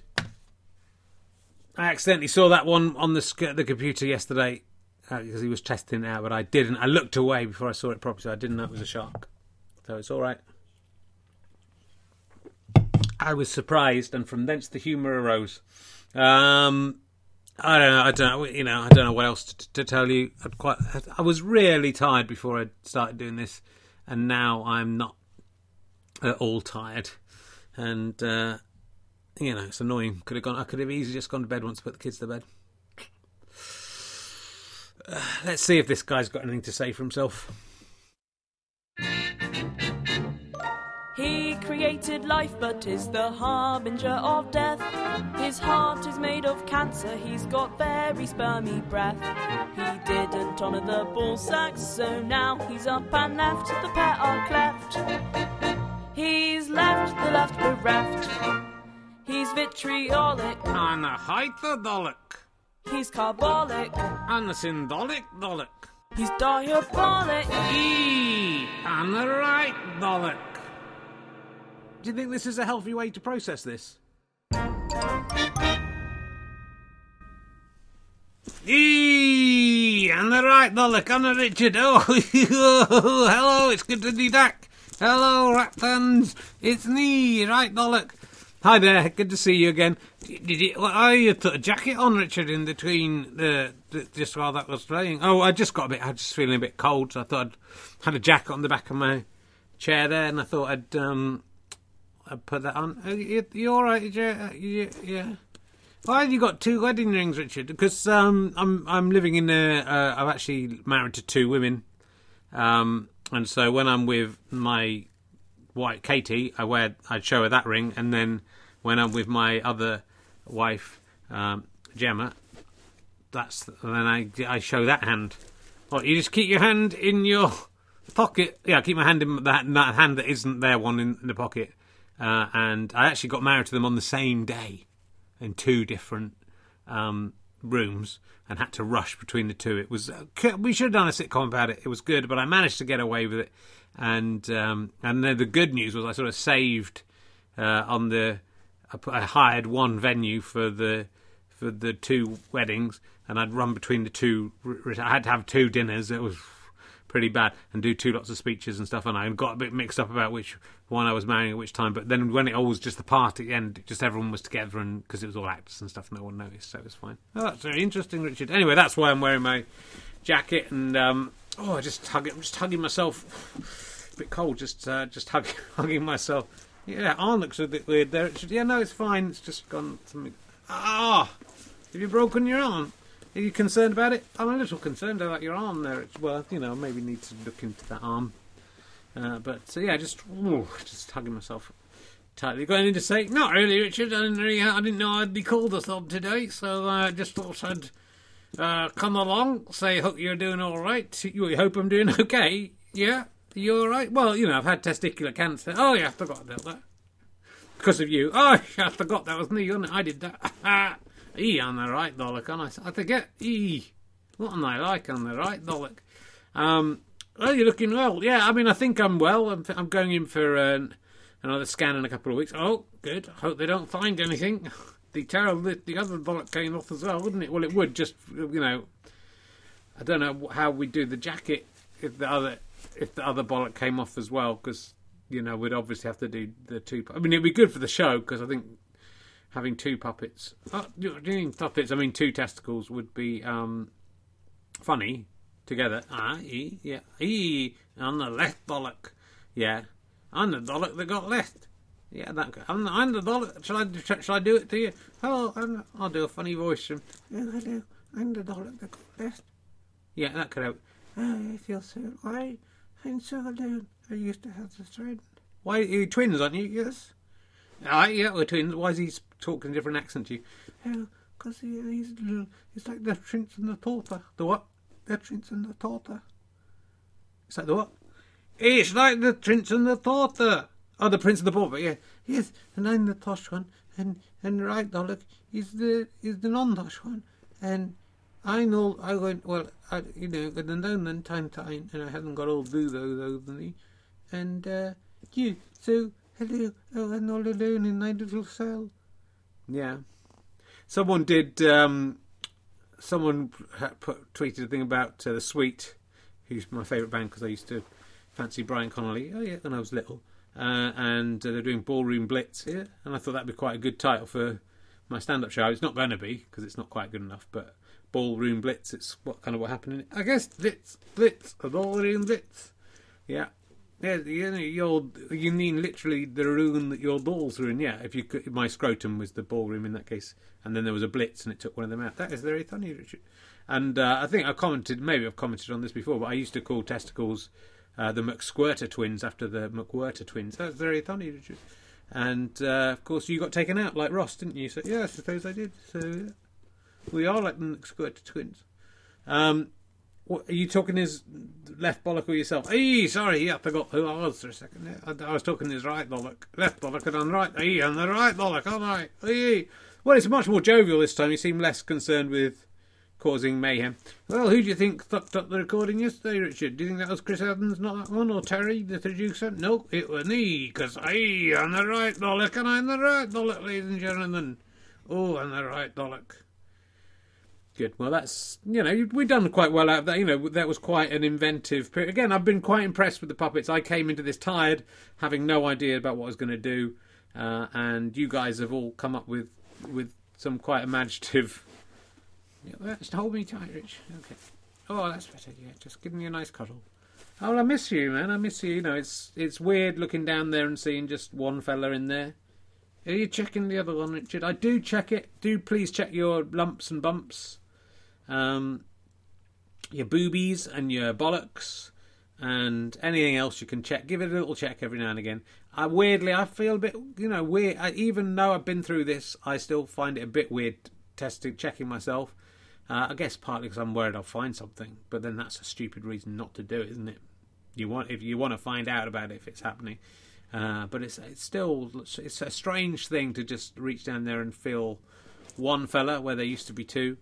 I accidentally saw that one on the computer yesterday because he was testing it out, but I didn't. I looked away before I saw it properly, so I didn't know it was a shark. So it's all right. I was surprised, and from thence the humour arose. I don't know. You know, I don't know what else to tell you. I was really tired before I started doing this, and now I'm not at all tired, and. You know, it's annoying. I could have easily just gone to bed once I put the kids to bed. Let's see if this guy's got anything to say for himself. He created life but is the harbinger of death. His heart is made of cancer, he's got very spermy breath. He didn't honour the ball sacks, so now he's up and left, the pair are cleft. He's left, the left bereft. He's He's vitriolic. And a hyperbolic. He's carbolic. And a symbolic bollock. He's diabolic. Eee! And a right bollock. Do you think this is a healthy way to process this? Eee! And the right bollock. And a Richard. Oh, hello, it's good to be back. Hello, rat fans. It's me, right bollock. Hi there, good to see you again. I put a jacket on, Richard, in between just while that was playing. Oh, I just got a bit, I was just feeling a bit cold, so I thought I had a jacket on the back of my chair there, and I thought I'd put that on. You all right? Yeah. Why have you got two wedding rings, Richard? Because I'm living in I'm actually married to two women, and so when I'm with my wife Katie, I'd show her that ring, and then when I'm with my other wife, Gemma, then I show that hand. What, you just keep your hand in your pocket? Yeah, I keep my hand in that hand that isn't their one in the pocket. And I actually got married to them on the same day in two different rooms and had to rush between the two. It was we should have done a sitcom about it. It was good, but I managed to get away with it. And then the good news was I sort of saved on the... I hired one venue for the two weddings, and I'd run between the two. I had to have two dinners. It was pretty bad, and do two lots of speeches and stuff. And I got a bit mixed up about which one I was marrying at which time. But then when it all was just the party at the end, just everyone was together, and because it was all actors and stuff, no one noticed, so it was fine. Oh, that's very interesting, Richard. Anyway, that's why I'm wearing my jacket, and oh, I'm just hugging myself. A bit cold. Just hugging myself. Yeah, Arn looks a bit weird there. Yeah, no, it's fine. It's just gone something. Ah! Have you broken your arm? Are you concerned about it? I'm a little concerned about your arm there. It's, well, you know, maybe need to look into that arm. But, so yeah, just hugging myself tightly. Got anything to say? Not really, Richard. I didn't know I'd be called a sob today, so I just thought I'd come along, say, hope you're doing all right. You hope I'm doing okay. Yeah? You all right? Well, you know, I've had testicular cancer. Oh, yeah, I forgot about that. Because of you. Oh, yeah, I forgot that was me, wasn't it? I did that. E on the right, Dollock, and I forget. E. What am I like on the right, Dollock? Oh, you're looking well. Yeah, I mean, I think I'm well. I'm going in for another scan in a couple of weeks. Oh, good. I hope they don't find anything. The other Dollock came off as well, wouldn't it? Well, it would just, you know. I don't know how we do the jacket if the other... If the other bollock came off as well, because, you know, we'd obviously have to do the two... I mean, it'd be good for the show, because I think having two puppets... I mean, two testicles would be funny together. Ah, e, yeah. E, I'm the left bollock. Yeah. I'm the bollock that got left. Yeah, that guy. I'm the bollock. Shall I do it to you? Oh, I'll do a funny voice. From, yeah, I do. I'm the bollock that got left. Yeah, that could help. Oh, I feel so... Why? I'm so alone. I used to have the twin. Why, you're twins, aren't you? Yes. Yeah, we're twins. Why is he talking a different accent to you? Oh, because he's little. It's like the Prince and the Torta. The what? The Prince and the Torta. It's like the what? It's like the Prince and the Torta. Oh, the Prince and the Pauper, yeah. Yes, and I'm the Tosh one, and right Dalek is the non-Tosh one, and... I know, I went, well, I, you know, I've known them time, and I haven't got all though over me. And, you, so, hello, oh, I'm all alone in my little cell. Yeah. Someone did, someone tweeted a thing about The Sweet, who's my favourite band, because I used to fancy Brian Connolly, oh yeah, when I was little. And they're doing Ballroom Blitz, yeah, and I thought that'd be quite a good title for my stand-up show. It's not going to be, because it's not quite good enough, but... Ballroom Blitz, it's what happened in it. I guess blitz, a ballroom blitz. Yeah. Yeah, you mean literally the room that your balls were in, yeah. If you could, my scrotum was the ballroom in that case, and then there was a blitz and it took one of them out. That is very funny, Richard. And I think I've commented on this before, but I used to call testicles the McSquirter twins after the McWhirter twins. That's very funny, Richard. And of course you got taken out like Ross, didn't you? So yeah, I suppose I did. So yeah. We are like the McSquirter twins. What, are you talking his left bollock or yourself? Hey, sorry, yeah, I forgot who I was for a second. I was talking his right bollock, left bollock, and I'm right. Hey, I'm the right bollock, aren't I? Hey. Well, it's much more jovial this time. You seem less concerned with causing mayhem. Well, who do you think fucked up the recording yesterday, Richard? Do you think that was Chris Evans, not that one, or Terry, the producer? No, it was me, because hey, I'm the right bollock, and I'm the right bollock, ladies and gentlemen. Oh, I'm the right bollock. Good. Well, that's, you know, we've done quite well out of that. You know, that was quite an inventive period. Again, I've been quite impressed with the puppets. I came into this tired, having no idea about what I was going to do, and you guys have all come up with some quite imaginative. Yeah, that's hold me tight, Rich. Okay. Oh, that's better. Yeah, just give me a nice cuddle. Oh, I miss you, man. I miss you. You know, it's weird looking down there and seeing just one fella in there. Are you checking the other one, Richard? I do check it. Do please check your lumps and bumps. Your boobies and your bollocks and anything else you can check. Give it a little check every now and again. I feel a bit, you know, weird. Even though I've been through this, I still find it a bit weird checking myself. I guess partly because I'm worried I'll find something, but then that's a stupid reason not to do it, isn't it? If you want to find out about it, if it's happening. But it's still, it's a strange thing to just reach down there and feel one fella where there used to be two.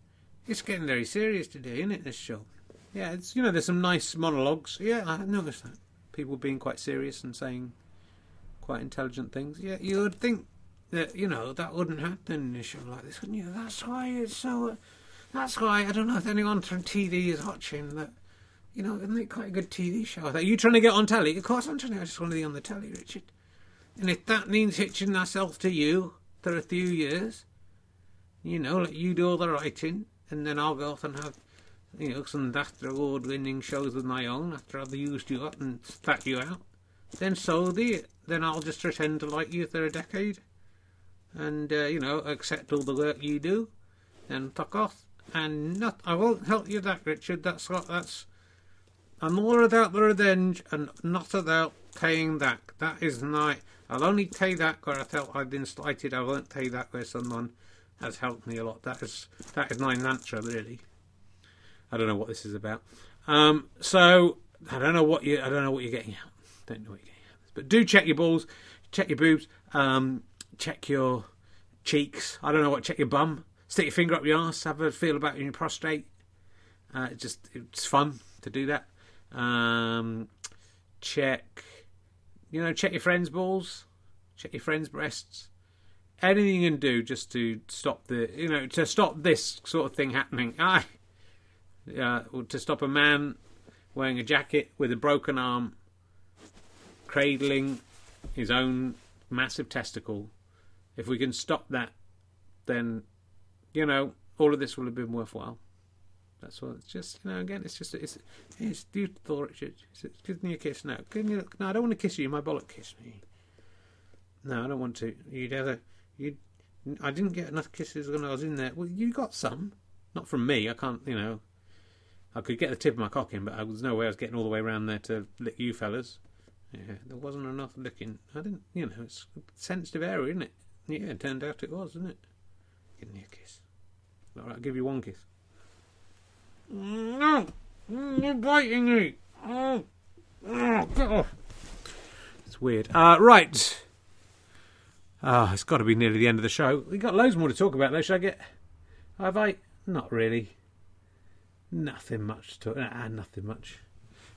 It's getting very serious today, isn't it, this show? Yeah, it's, you know, there's some nice monologues. Yeah, I noticed that. People being quite serious and saying quite intelligent things. Yeah, you would think that, you know, that wouldn't happen in a show like this, wouldn't you? That's why it's so... That's why, I don't know if anyone from TV is watching that, you know, isn't it quite a good TV show? Are you trying to get on telly? Of course I'm trying to. I just want to be on the telly, Richard. And if that means hitching myself to you for a few years, you know, let you do all the writing... And then I'll go off and have, you know, some award-winning shows of my own after I've used you up and spat you out. Then so be it. Then I'll just pretend to like you for a decade. And, you know, accept all the work you do. Then fuck off. And I won't help you that, Richard. I'm all about the revenge and not about paying that. That is not... I'll only pay that where I felt I've been slighted. I won't pay that where someone... has helped me a lot. That is my mantra, really. I don't know what this is about. So I don't know what you're getting out. Don't know what you're getting out. But do check your balls, check your boobs, check your cheeks. I don't know what. Check your bum. Stick your finger up your ass. Have a feel about your prostate. It's fun to do that. Check your friends' balls. Check your friends' breasts. Anything you can do just to stop stop this sort of thing happening. To stop a man wearing a jacket with a broken arm, cradling his own massive testicle. If we can stop that, then, you know, all of this will have been worthwhile. That's what it's just, you know, again, it's beautiful, Richard. Give me a kiss now. No, I don't want to kiss you. My bollock kiss me. No, I don't want to. I didn't get enough kisses when I was in there. Well, you got some. Not from me. I can't, you know... I could get the tip of my cock in, but there was no way I was getting all the way around there to lick you fellas. Yeah, there wasn't enough licking. I didn't, you know, it's a sensitive area, isn't it? Yeah, it turned out it was, didn't it? Give me a kiss. All right, I'll give you one kiss. No! You're biting me! Oh! Get off! It's weird. Right! It's got to be nearly the end of the show. We've got loads more to talk about, though. Should I get... Have I... Not really. Nothing much to... nothing much.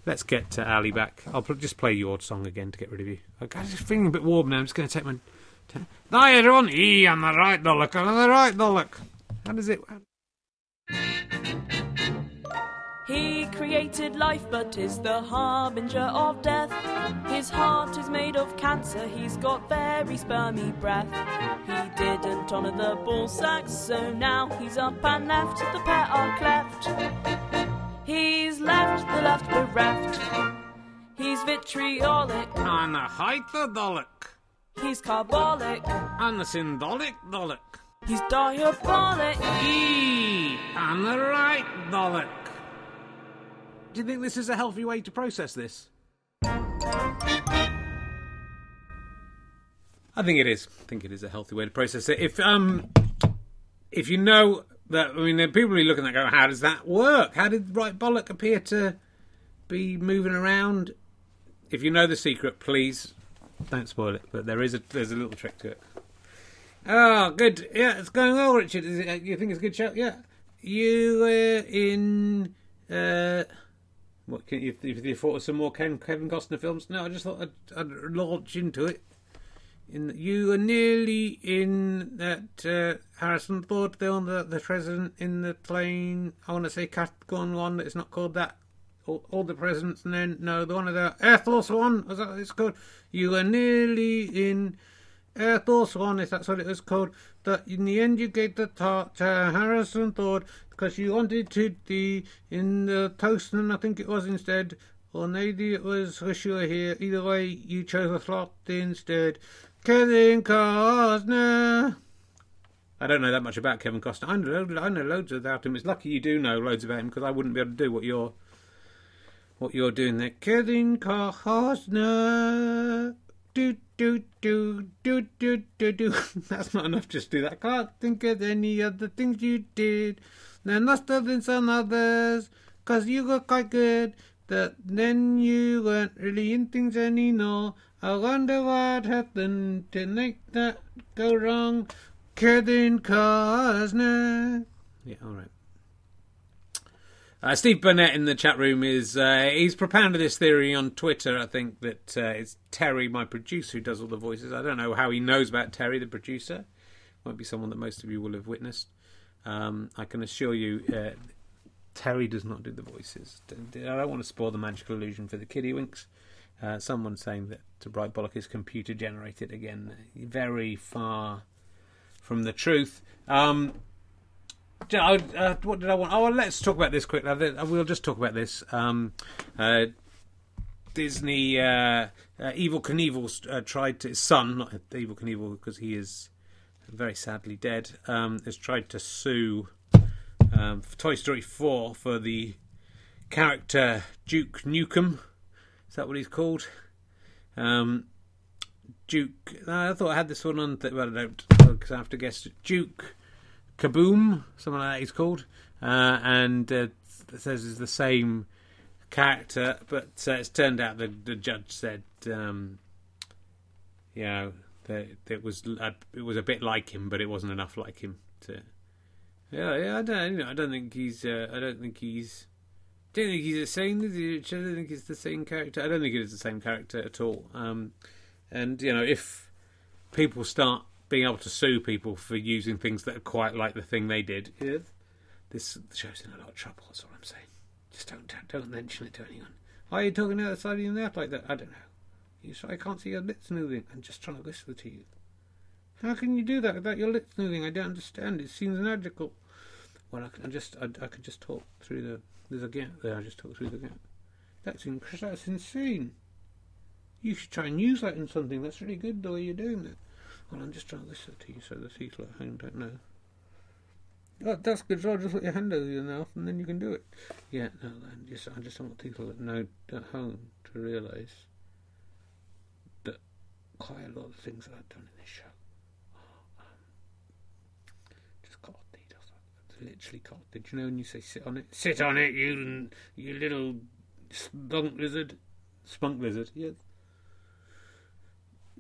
Let's get Ali back. I'll just play your song again to get rid of you. Okay, I'm just feeling a bit warm now. I'm just going to take my... Hi, everyone! I'm the right bollock. I'm the right bollock. How does it... He created life but is the harbinger of death. His heart is made of cancer, he's got very spermy breath. He didn't honour the ball sacks, so now he's up and left, the pair are cleft. He's left, the left bereft. He's vitriolic. I'm a hyperbolic. He's carbolic. I'm a symbolic bollock. He's diabolic. I'm the right bollock. Do you think this is a healthy way to process this? I think it is. I think it is a healthy way to process it. If you know That, I mean, people will be looking at that going, how does that work? How did right bollock appear to be moving around? If you know the secret, please don't spoil it. But there is there's a little trick to it. Oh, good. Yeah, it's going well, Richard. Is it, you think it's a good show? Yeah. You were in... what can you thought of some more Kevin Costner films? No, I just thought I'd launch into it. You were nearly in that Harrison Ford film, the president in the plane. I want to say Capricorn one, but it's not called that. All the presidents, and then no, the one of the Air Force 1. Was that what it's called? You were nearly in Air Force 1, if that's what it was called. That in the end you gave the tart to Harrison Ford because you wanted to be in the toast, and I think it was instead. Or maybe it was Wish You Were Here. Either way, you chose a flop instead. Kevin Costner. I don't know that much about Kevin Costner. I know loads about him. It's lucky you do know loads about him, because I wouldn't be able to do what you're doing there. Kevin Costner. Do do do do do do do. That's not enough. Just do that. Can't think of any other things you did. They're not than some others, 'cause you were quite good. That then you weren't really in things anymore. I wonder what happened to make that go wrong. Kevin Costner. Yeah, all right. Steve Burnett in the chat room is he's propounded this theory on Twitter. I think that it's Terry, my producer, who does all the voices. I don't know how he knows about Terry, the producer. Might be someone that most of you will have witnessed. I can assure you. Terry does not do the voices. I don't want to spoil the magical illusion for the kiddywinks. Someone's saying that Bright Bollock is computer generated again. Very far from the truth. What did I want? Oh, let's talk about this quickly. We'll just talk about this. Disney, Evel Knievel tried to... His son, not Evel Knievel, because he is very sadly dead, has tried to sue... for Toy Story 4 for the character Duke Nukem. Is that what he's called? Duke... I thought I had this one on... well, I don't, because I have to guess. Duke Kaboom, something like that he's called. And it says it's the same character, but it's turned out the judge said, you know, that it was a bit like him, but it wasn't enough like him to... Yeah, I don't think he's the same character. I don't think it is the same character at all. And you know, if people start being able to sue people for using things that are quite like the thing they did, this show's in a lot of trouble. That's all I'm saying. Just don't mention it to anyone. Why are you talking out the side of your mouth like that? I don't know. I can't see your lips moving. I'm just trying to whisper to you. How can you do that without your lips moving? I don't understand. It seems magical. Well, I could just talk through the... There's a gap there. I just talk through the gap. That's insane. You should try and use that in something. That's really good the way you're doing that. Well, I'm just trying to listen to you so the people at home don't know. Oh, that's good. So I'll just put your hand over your mouth and then you can do it. Yeah, no, I just don't want people that know at home to realise that quite a lot of things that I've done in this show. Literally can't. Did you know when you say sit on it? Sit on it, you little spunk lizard. Spunk lizard, yeah.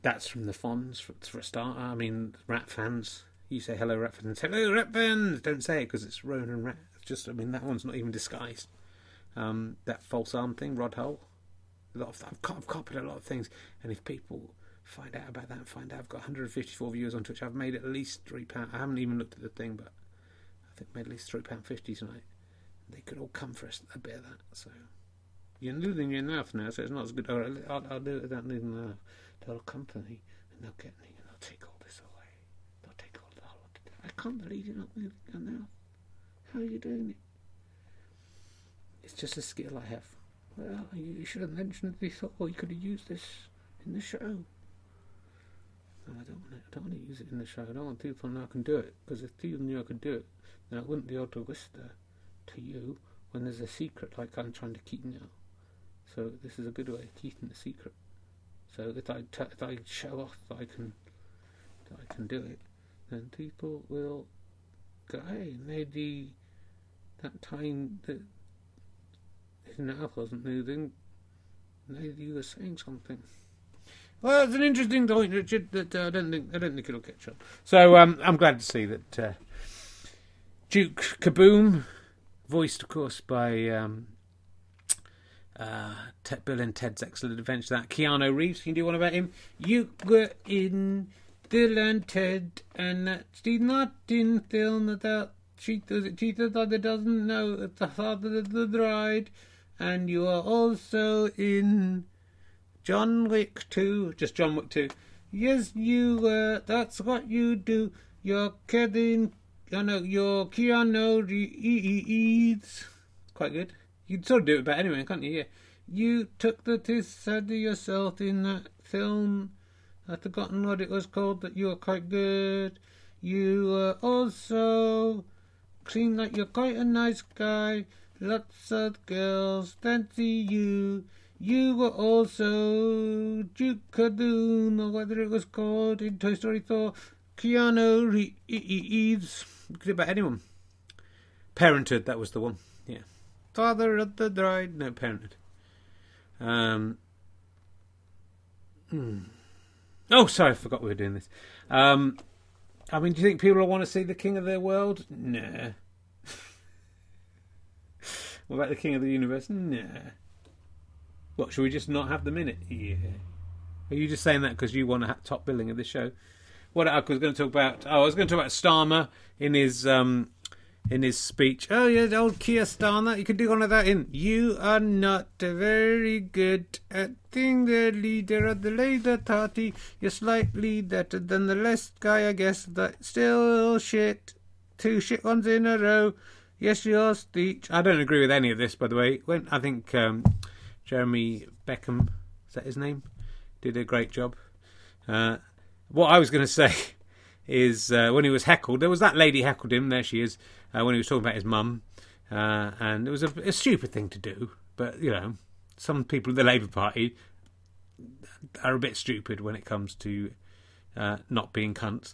That's from the Fonz for a start. I mean, Rat Fans. You say hello, Rat Fans. Hello, Rat Fans! Don't say it because it's Ronan Rat. Just, I mean, that one's not even disguised. That false arm thing, Rod Hull. I've copied a lot of things. And if people find out about that and find out I've got 154 viewers on Twitch, I've made at least £3. I haven't even looked at the thing, but. I think made at least £3.50 tonight. They could all come for a bit of that. So you're losing your mouth now, so it's not as good. I'll do it without losing my mouth. They'll come for me, and they'll get me, and they'll take all this away. They'll take all the whole lot. I can't believe you're not moving your mouth. How are you doing it? It's just a skill I have. Well, you should have mentioned it before. You could have used this in the show. No, I don't want to use it in the show. I don't want people to know I can do it, because if people knew I could do it, I wouldn't be able to whisper to you when there's a secret like I'm trying to keep now. So this is a good way of keeping the secret. So if I show off that I can do it, then people will guy. Maybe that time that his mouth wasn't moving, maybe you were saying something. Well, it's an interesting point, Richard, that I don't think it'll catch on. So I'm glad to see that Duke Kaboom, voiced of course by Bill and Ted's Excellent Adventure. That Keanu Reeves, can you do one about him? You were in Bill and Ted, and that Steve Martin film about cheetah that doesn't know at the heart of the ride, and you are also in John Wick 2, just John Wick 2. Yes, you were. That's what you do. You're Kevin. Oh no, you're Keanu Reeves. Quite good. You'd sort of do it about anyway, can't you? Yeah. You took the piss out of yourself in that film. I've forgotten what it was called, but you were quite good. You were also seem like you're quite a nice guy. Lots of girls fancy you. You were also Duke Kaboom, or whether it was called in Toy Story 4, Keanu Reeves. You could do about anyone. Parenthood, that was the one. Yeah. Father of the Bride. No, Parenthood. Oh, sorry, I forgot we were doing this. I mean, do you think people will want to see the King of their world? Nah. What about the King of the universe? Nah. What, should we just not have them in it? Yeah. Are you just saying that because you want to have top billing of the show? What I was going to talk about... Oh, I was going to talk about Starmer in his speech. Oh, yeah, old Keir Starmer. You could do one of that in... You are not very good at being the leader of the Labour Party. You're slightly better than the last guy, I guess. But still shit. Two shit ones in a row. Yes, your speech. I don't agree with any of this, by the way. When I think... Jeremy Beckham, is that his name? Did a great job. What I was going to say is when he was heckled, there was that lady heckled him, there she is, when he was talking about his mum. And it was a stupid thing to do. But, you know, some people in the Labour Party are a bit stupid when it comes to not being cunts.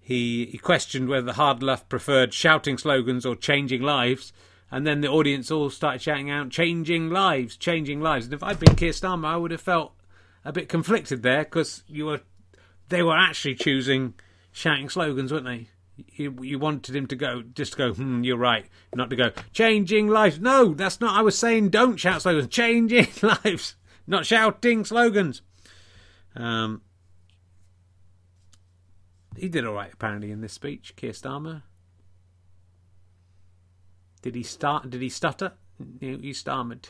He questioned whether the hard left preferred shouting slogans or changing lives. And then the audience all started shouting out, changing lives, changing lives. And if I'd been Keir Starmer, I would have felt a bit conflicted there because they were actually choosing shouting slogans, weren't they? You wanted him to go, just to go, you're right, not to go, changing lives. No, that's not, I was saying don't shout slogans, changing lives, not shouting slogans. He did all right, apparently, in this speech, Keir Starmer. Did he stutter? No, he stammered.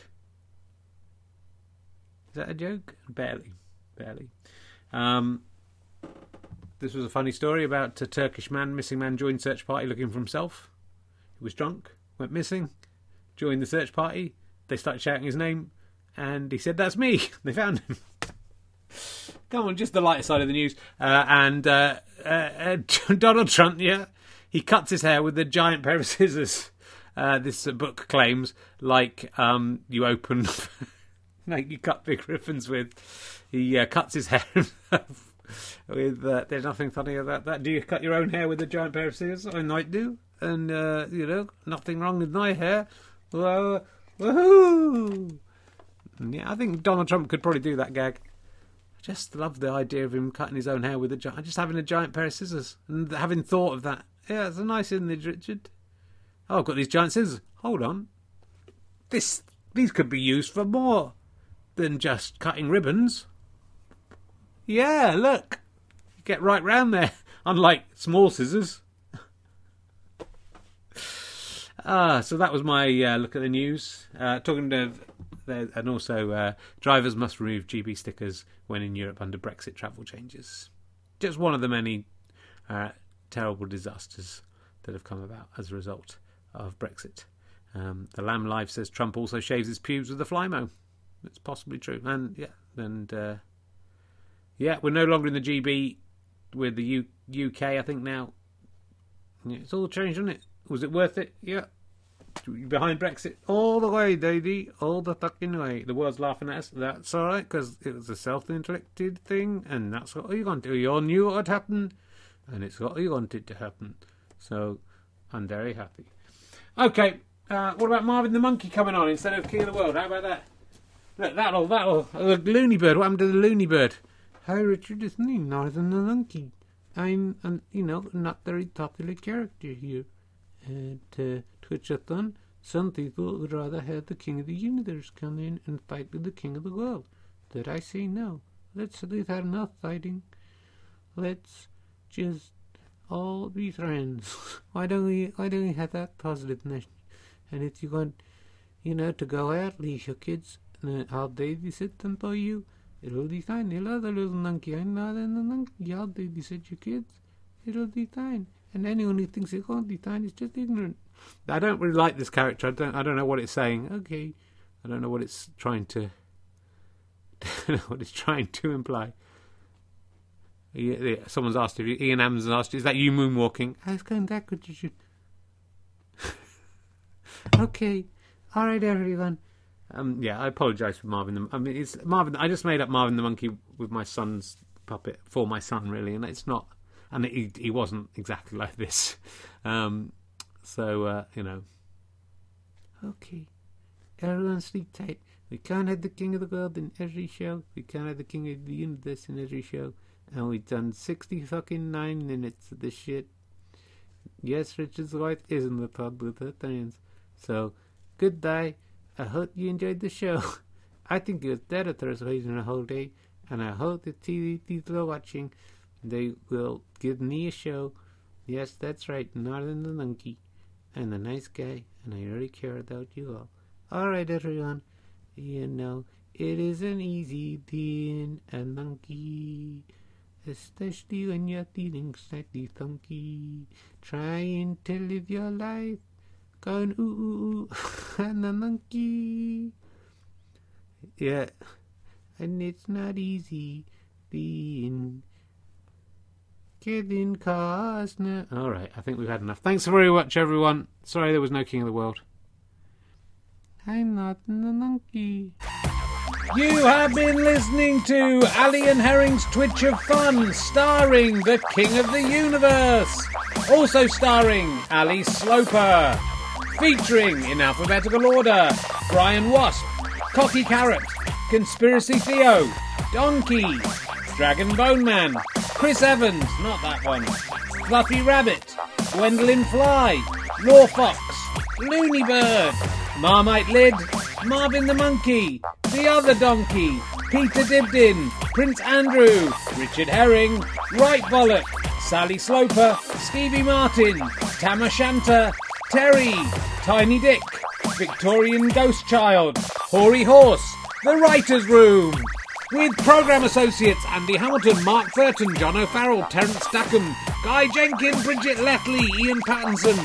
Is that a joke? Barely. This was a funny story about a Turkish man. Missing man joined search party looking for himself. He was drunk, went missing, joined the search party. They started shouting his name, and he said, "That's me." They found him. Come on, just the lighter side of the news. Donald Trump, yeah, he cuts his hair with a giant pair of scissors. This book claims, like you open, like you cut big ribbons with. He cuts his hair with. There's nothing funny about that. Do you cut your own hair with a giant pair of scissors? I might do, and you know, nothing wrong with my hair. Woohoo! Yeah, I think Donald Trump could probably do that gag. I just love the idea of him cutting his own hair with a giant, just having a giant pair of scissors, and having thought of that. Yeah, it's a nice image, Richard. Oh, I've got these giant scissors. Hold on. These could be used for more than just cutting ribbons. Yeah, look. You get right round there. Unlike small scissors. So that was my look at the news. Talking to... And also, drivers must remove GB stickers when in Europe under Brexit travel changes. Just one of the many terrible disasters that have come about as a result of Brexit. The Lamb Live says Trump also shaves his pubes with a Flymo. It's possibly true. And yeah, we're no longer in the GB. We're the UK, I think now. Yeah, it's all changed, isn't it? Was it worth it? Yeah. Behind Brexit all the way, baby, all the fucking way. The world's laughing at us. That's all right because it was a self-inflicted thing, and that's what you're going to do. You all knew what would happen. and it's what you wanted to happen. So I'm very happy. Okay, what about Marvin the Monkey coming on instead of King of the World? How about that? Look, the Looney Bird. What happened to the Looney Bird? Hi, Richard, it's me, Marvin the Monkey. I'm, you know, not very popular character here at Twitch of Fun. Some people would rather have the King of the Universe come in and fight with the King of the World. But I say no. We've had enough fighting. Let's just all be friends. Why don't we have that positiveness? And if you want, you know, to go out, leave your kids, and I'll babysit them for you. It'll be fine. You love the little monkey. I'm not in the monkey. I'll babysit your kids. It'll be fine. And anyone who thinks it won't be fine is just ignorant. I don't really like this character. I don't know what it's saying. Okay. I don't know what it's trying to. I don't know what it's trying to imply. Someone's asked if you. Ian Amazon asked, "Is that you moonwalking?" I was going backwards. Okay. All right, everyone. Yeah, I apologise for Marvin. I mean, it's Marvin. I just made up Marvin the Monkey with my son's puppet for my son, really, and it's not. And he wasn't exactly like this. So you know. Okay, everyone sleep tight. We can't have the King of the World in every show. We can't have the King of the Universe in every show. And we've done 69 minutes of this shit. Yes, Richard's wife is in the pub with her fans. So, goodbye. I hope you enjoyed the show. I think it was better Thursdays than a whole day. And I hope the TV people are watching. They will give me a show. Yes, that's right. Northern the Monkey. I'm a nice guy. And I really care about you all. All right, everyone. You know, it isn't easy being a monkey, especially when you're feeling slightly funky. Trying to live your life, going ooh, ooh, ooh, I'm a monkey. Yeah, and it's not easy being Kevin Costner. All right, I think we've had enough. Thanks very much, everyone. Sorry there was no King of the World. I'm not the monkey. You have been listening to Allie and Herring's Twitch of Fun, starring the King of the Universe. Also starring Ali Sloper. Featuring, in alphabetical order, Brian Wasp, Cocky Carrot, Conspiracy Theo, Donkey, Dragon Bone Man, Chris Evans, not that one, Fluffy Rabbit, Gwendolyn Fly, Laura Fox, Looney Bird, Marmite Lid, Marvin the Monkey, The Other Donkey, Peter Dibdin, Prince Andrew, Richard Herring, Right Bollock, Sally Sloper, Stevie Martin, Tam O'Shanter, Terry, Tiny Dick, Victorian Ghost Child, Hoary Horse, The Writer's Room. With programme associates Andy Hamilton, Mark Burton, John O'Farrell, Terence Stackham, Guy Jenkin, Bridget Lethley, Ian Pattinson,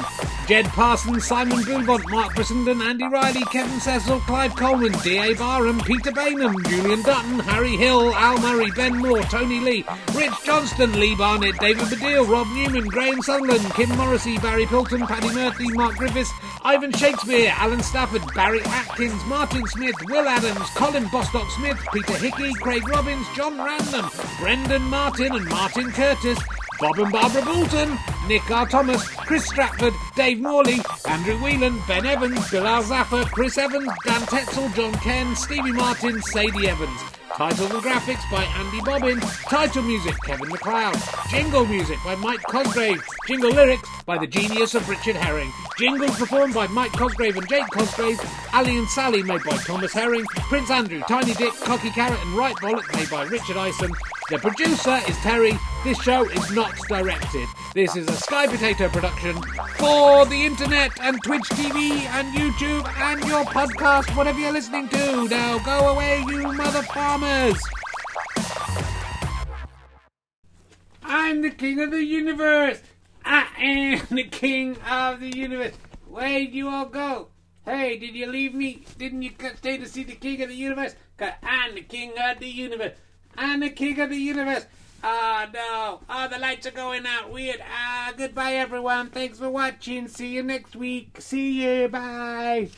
Jed Parsons, Simon Boulevant, Mark Brissenden, Andy Riley, Kevin Cecil, Clive Coleman, D.A. Barham, Peter Bainham, Julian Dutton, Harry Hill, Al Murray, Ben Moore, Tony Lee, Rich Johnston, Lee Barnett, David Baddiel, Rob Newman, Graham Sunderland, Kim Morrissey, Barry Pilton, Paddy Murphy, Mark Griffiths, Ivan Shakespeare, Alan Stafford, Barry Atkins, Martin Smith, Will Adams, Colin Bostock-Smith, Peter Hickey, Craig Robbins, John Random, Brendan Martin and Martin Curtis, Bob and Barbara Bolton, Nick R. Thomas, Chris Stratford, Dave Morley, Andrew Whelan, Ben Evans, Bilal Zaffer, Chris Evans, Dan Tetzel, John Ken, Stevie Martin, Sadie Evans. Titles and graphics by Andy Bobbin. Title music, Kevin MacLeod. Jingle music by Mike Cosgrave. Jingle lyrics by the genius of Richard Herring. Jingles performed by Mike Cosgrave and Jake Cosgrave. Ali and Sally made by Thomas Herring. Prince Andrew, Tiny Dick, Cocky Carrot and Right Bollock made by Richard Ison. The producer is Terry. This show is not directed. This is a Sky Potato production for the internet and Twitch TV and YouTube and your podcast, whatever you're listening to. Now go away, you mother farmers. I'm the King of the Universe. I am the King of the Universe. Where'd you all go? Hey, did you leave me? Didn't you stay to see the King of the Universe? 'Cause I'm the King of the Universe. I'm the King of the Universe. Oh, no. Oh, the lights are going out. Weird. Goodbye, everyone. Thanks for watching. See you next week. See you. Bye.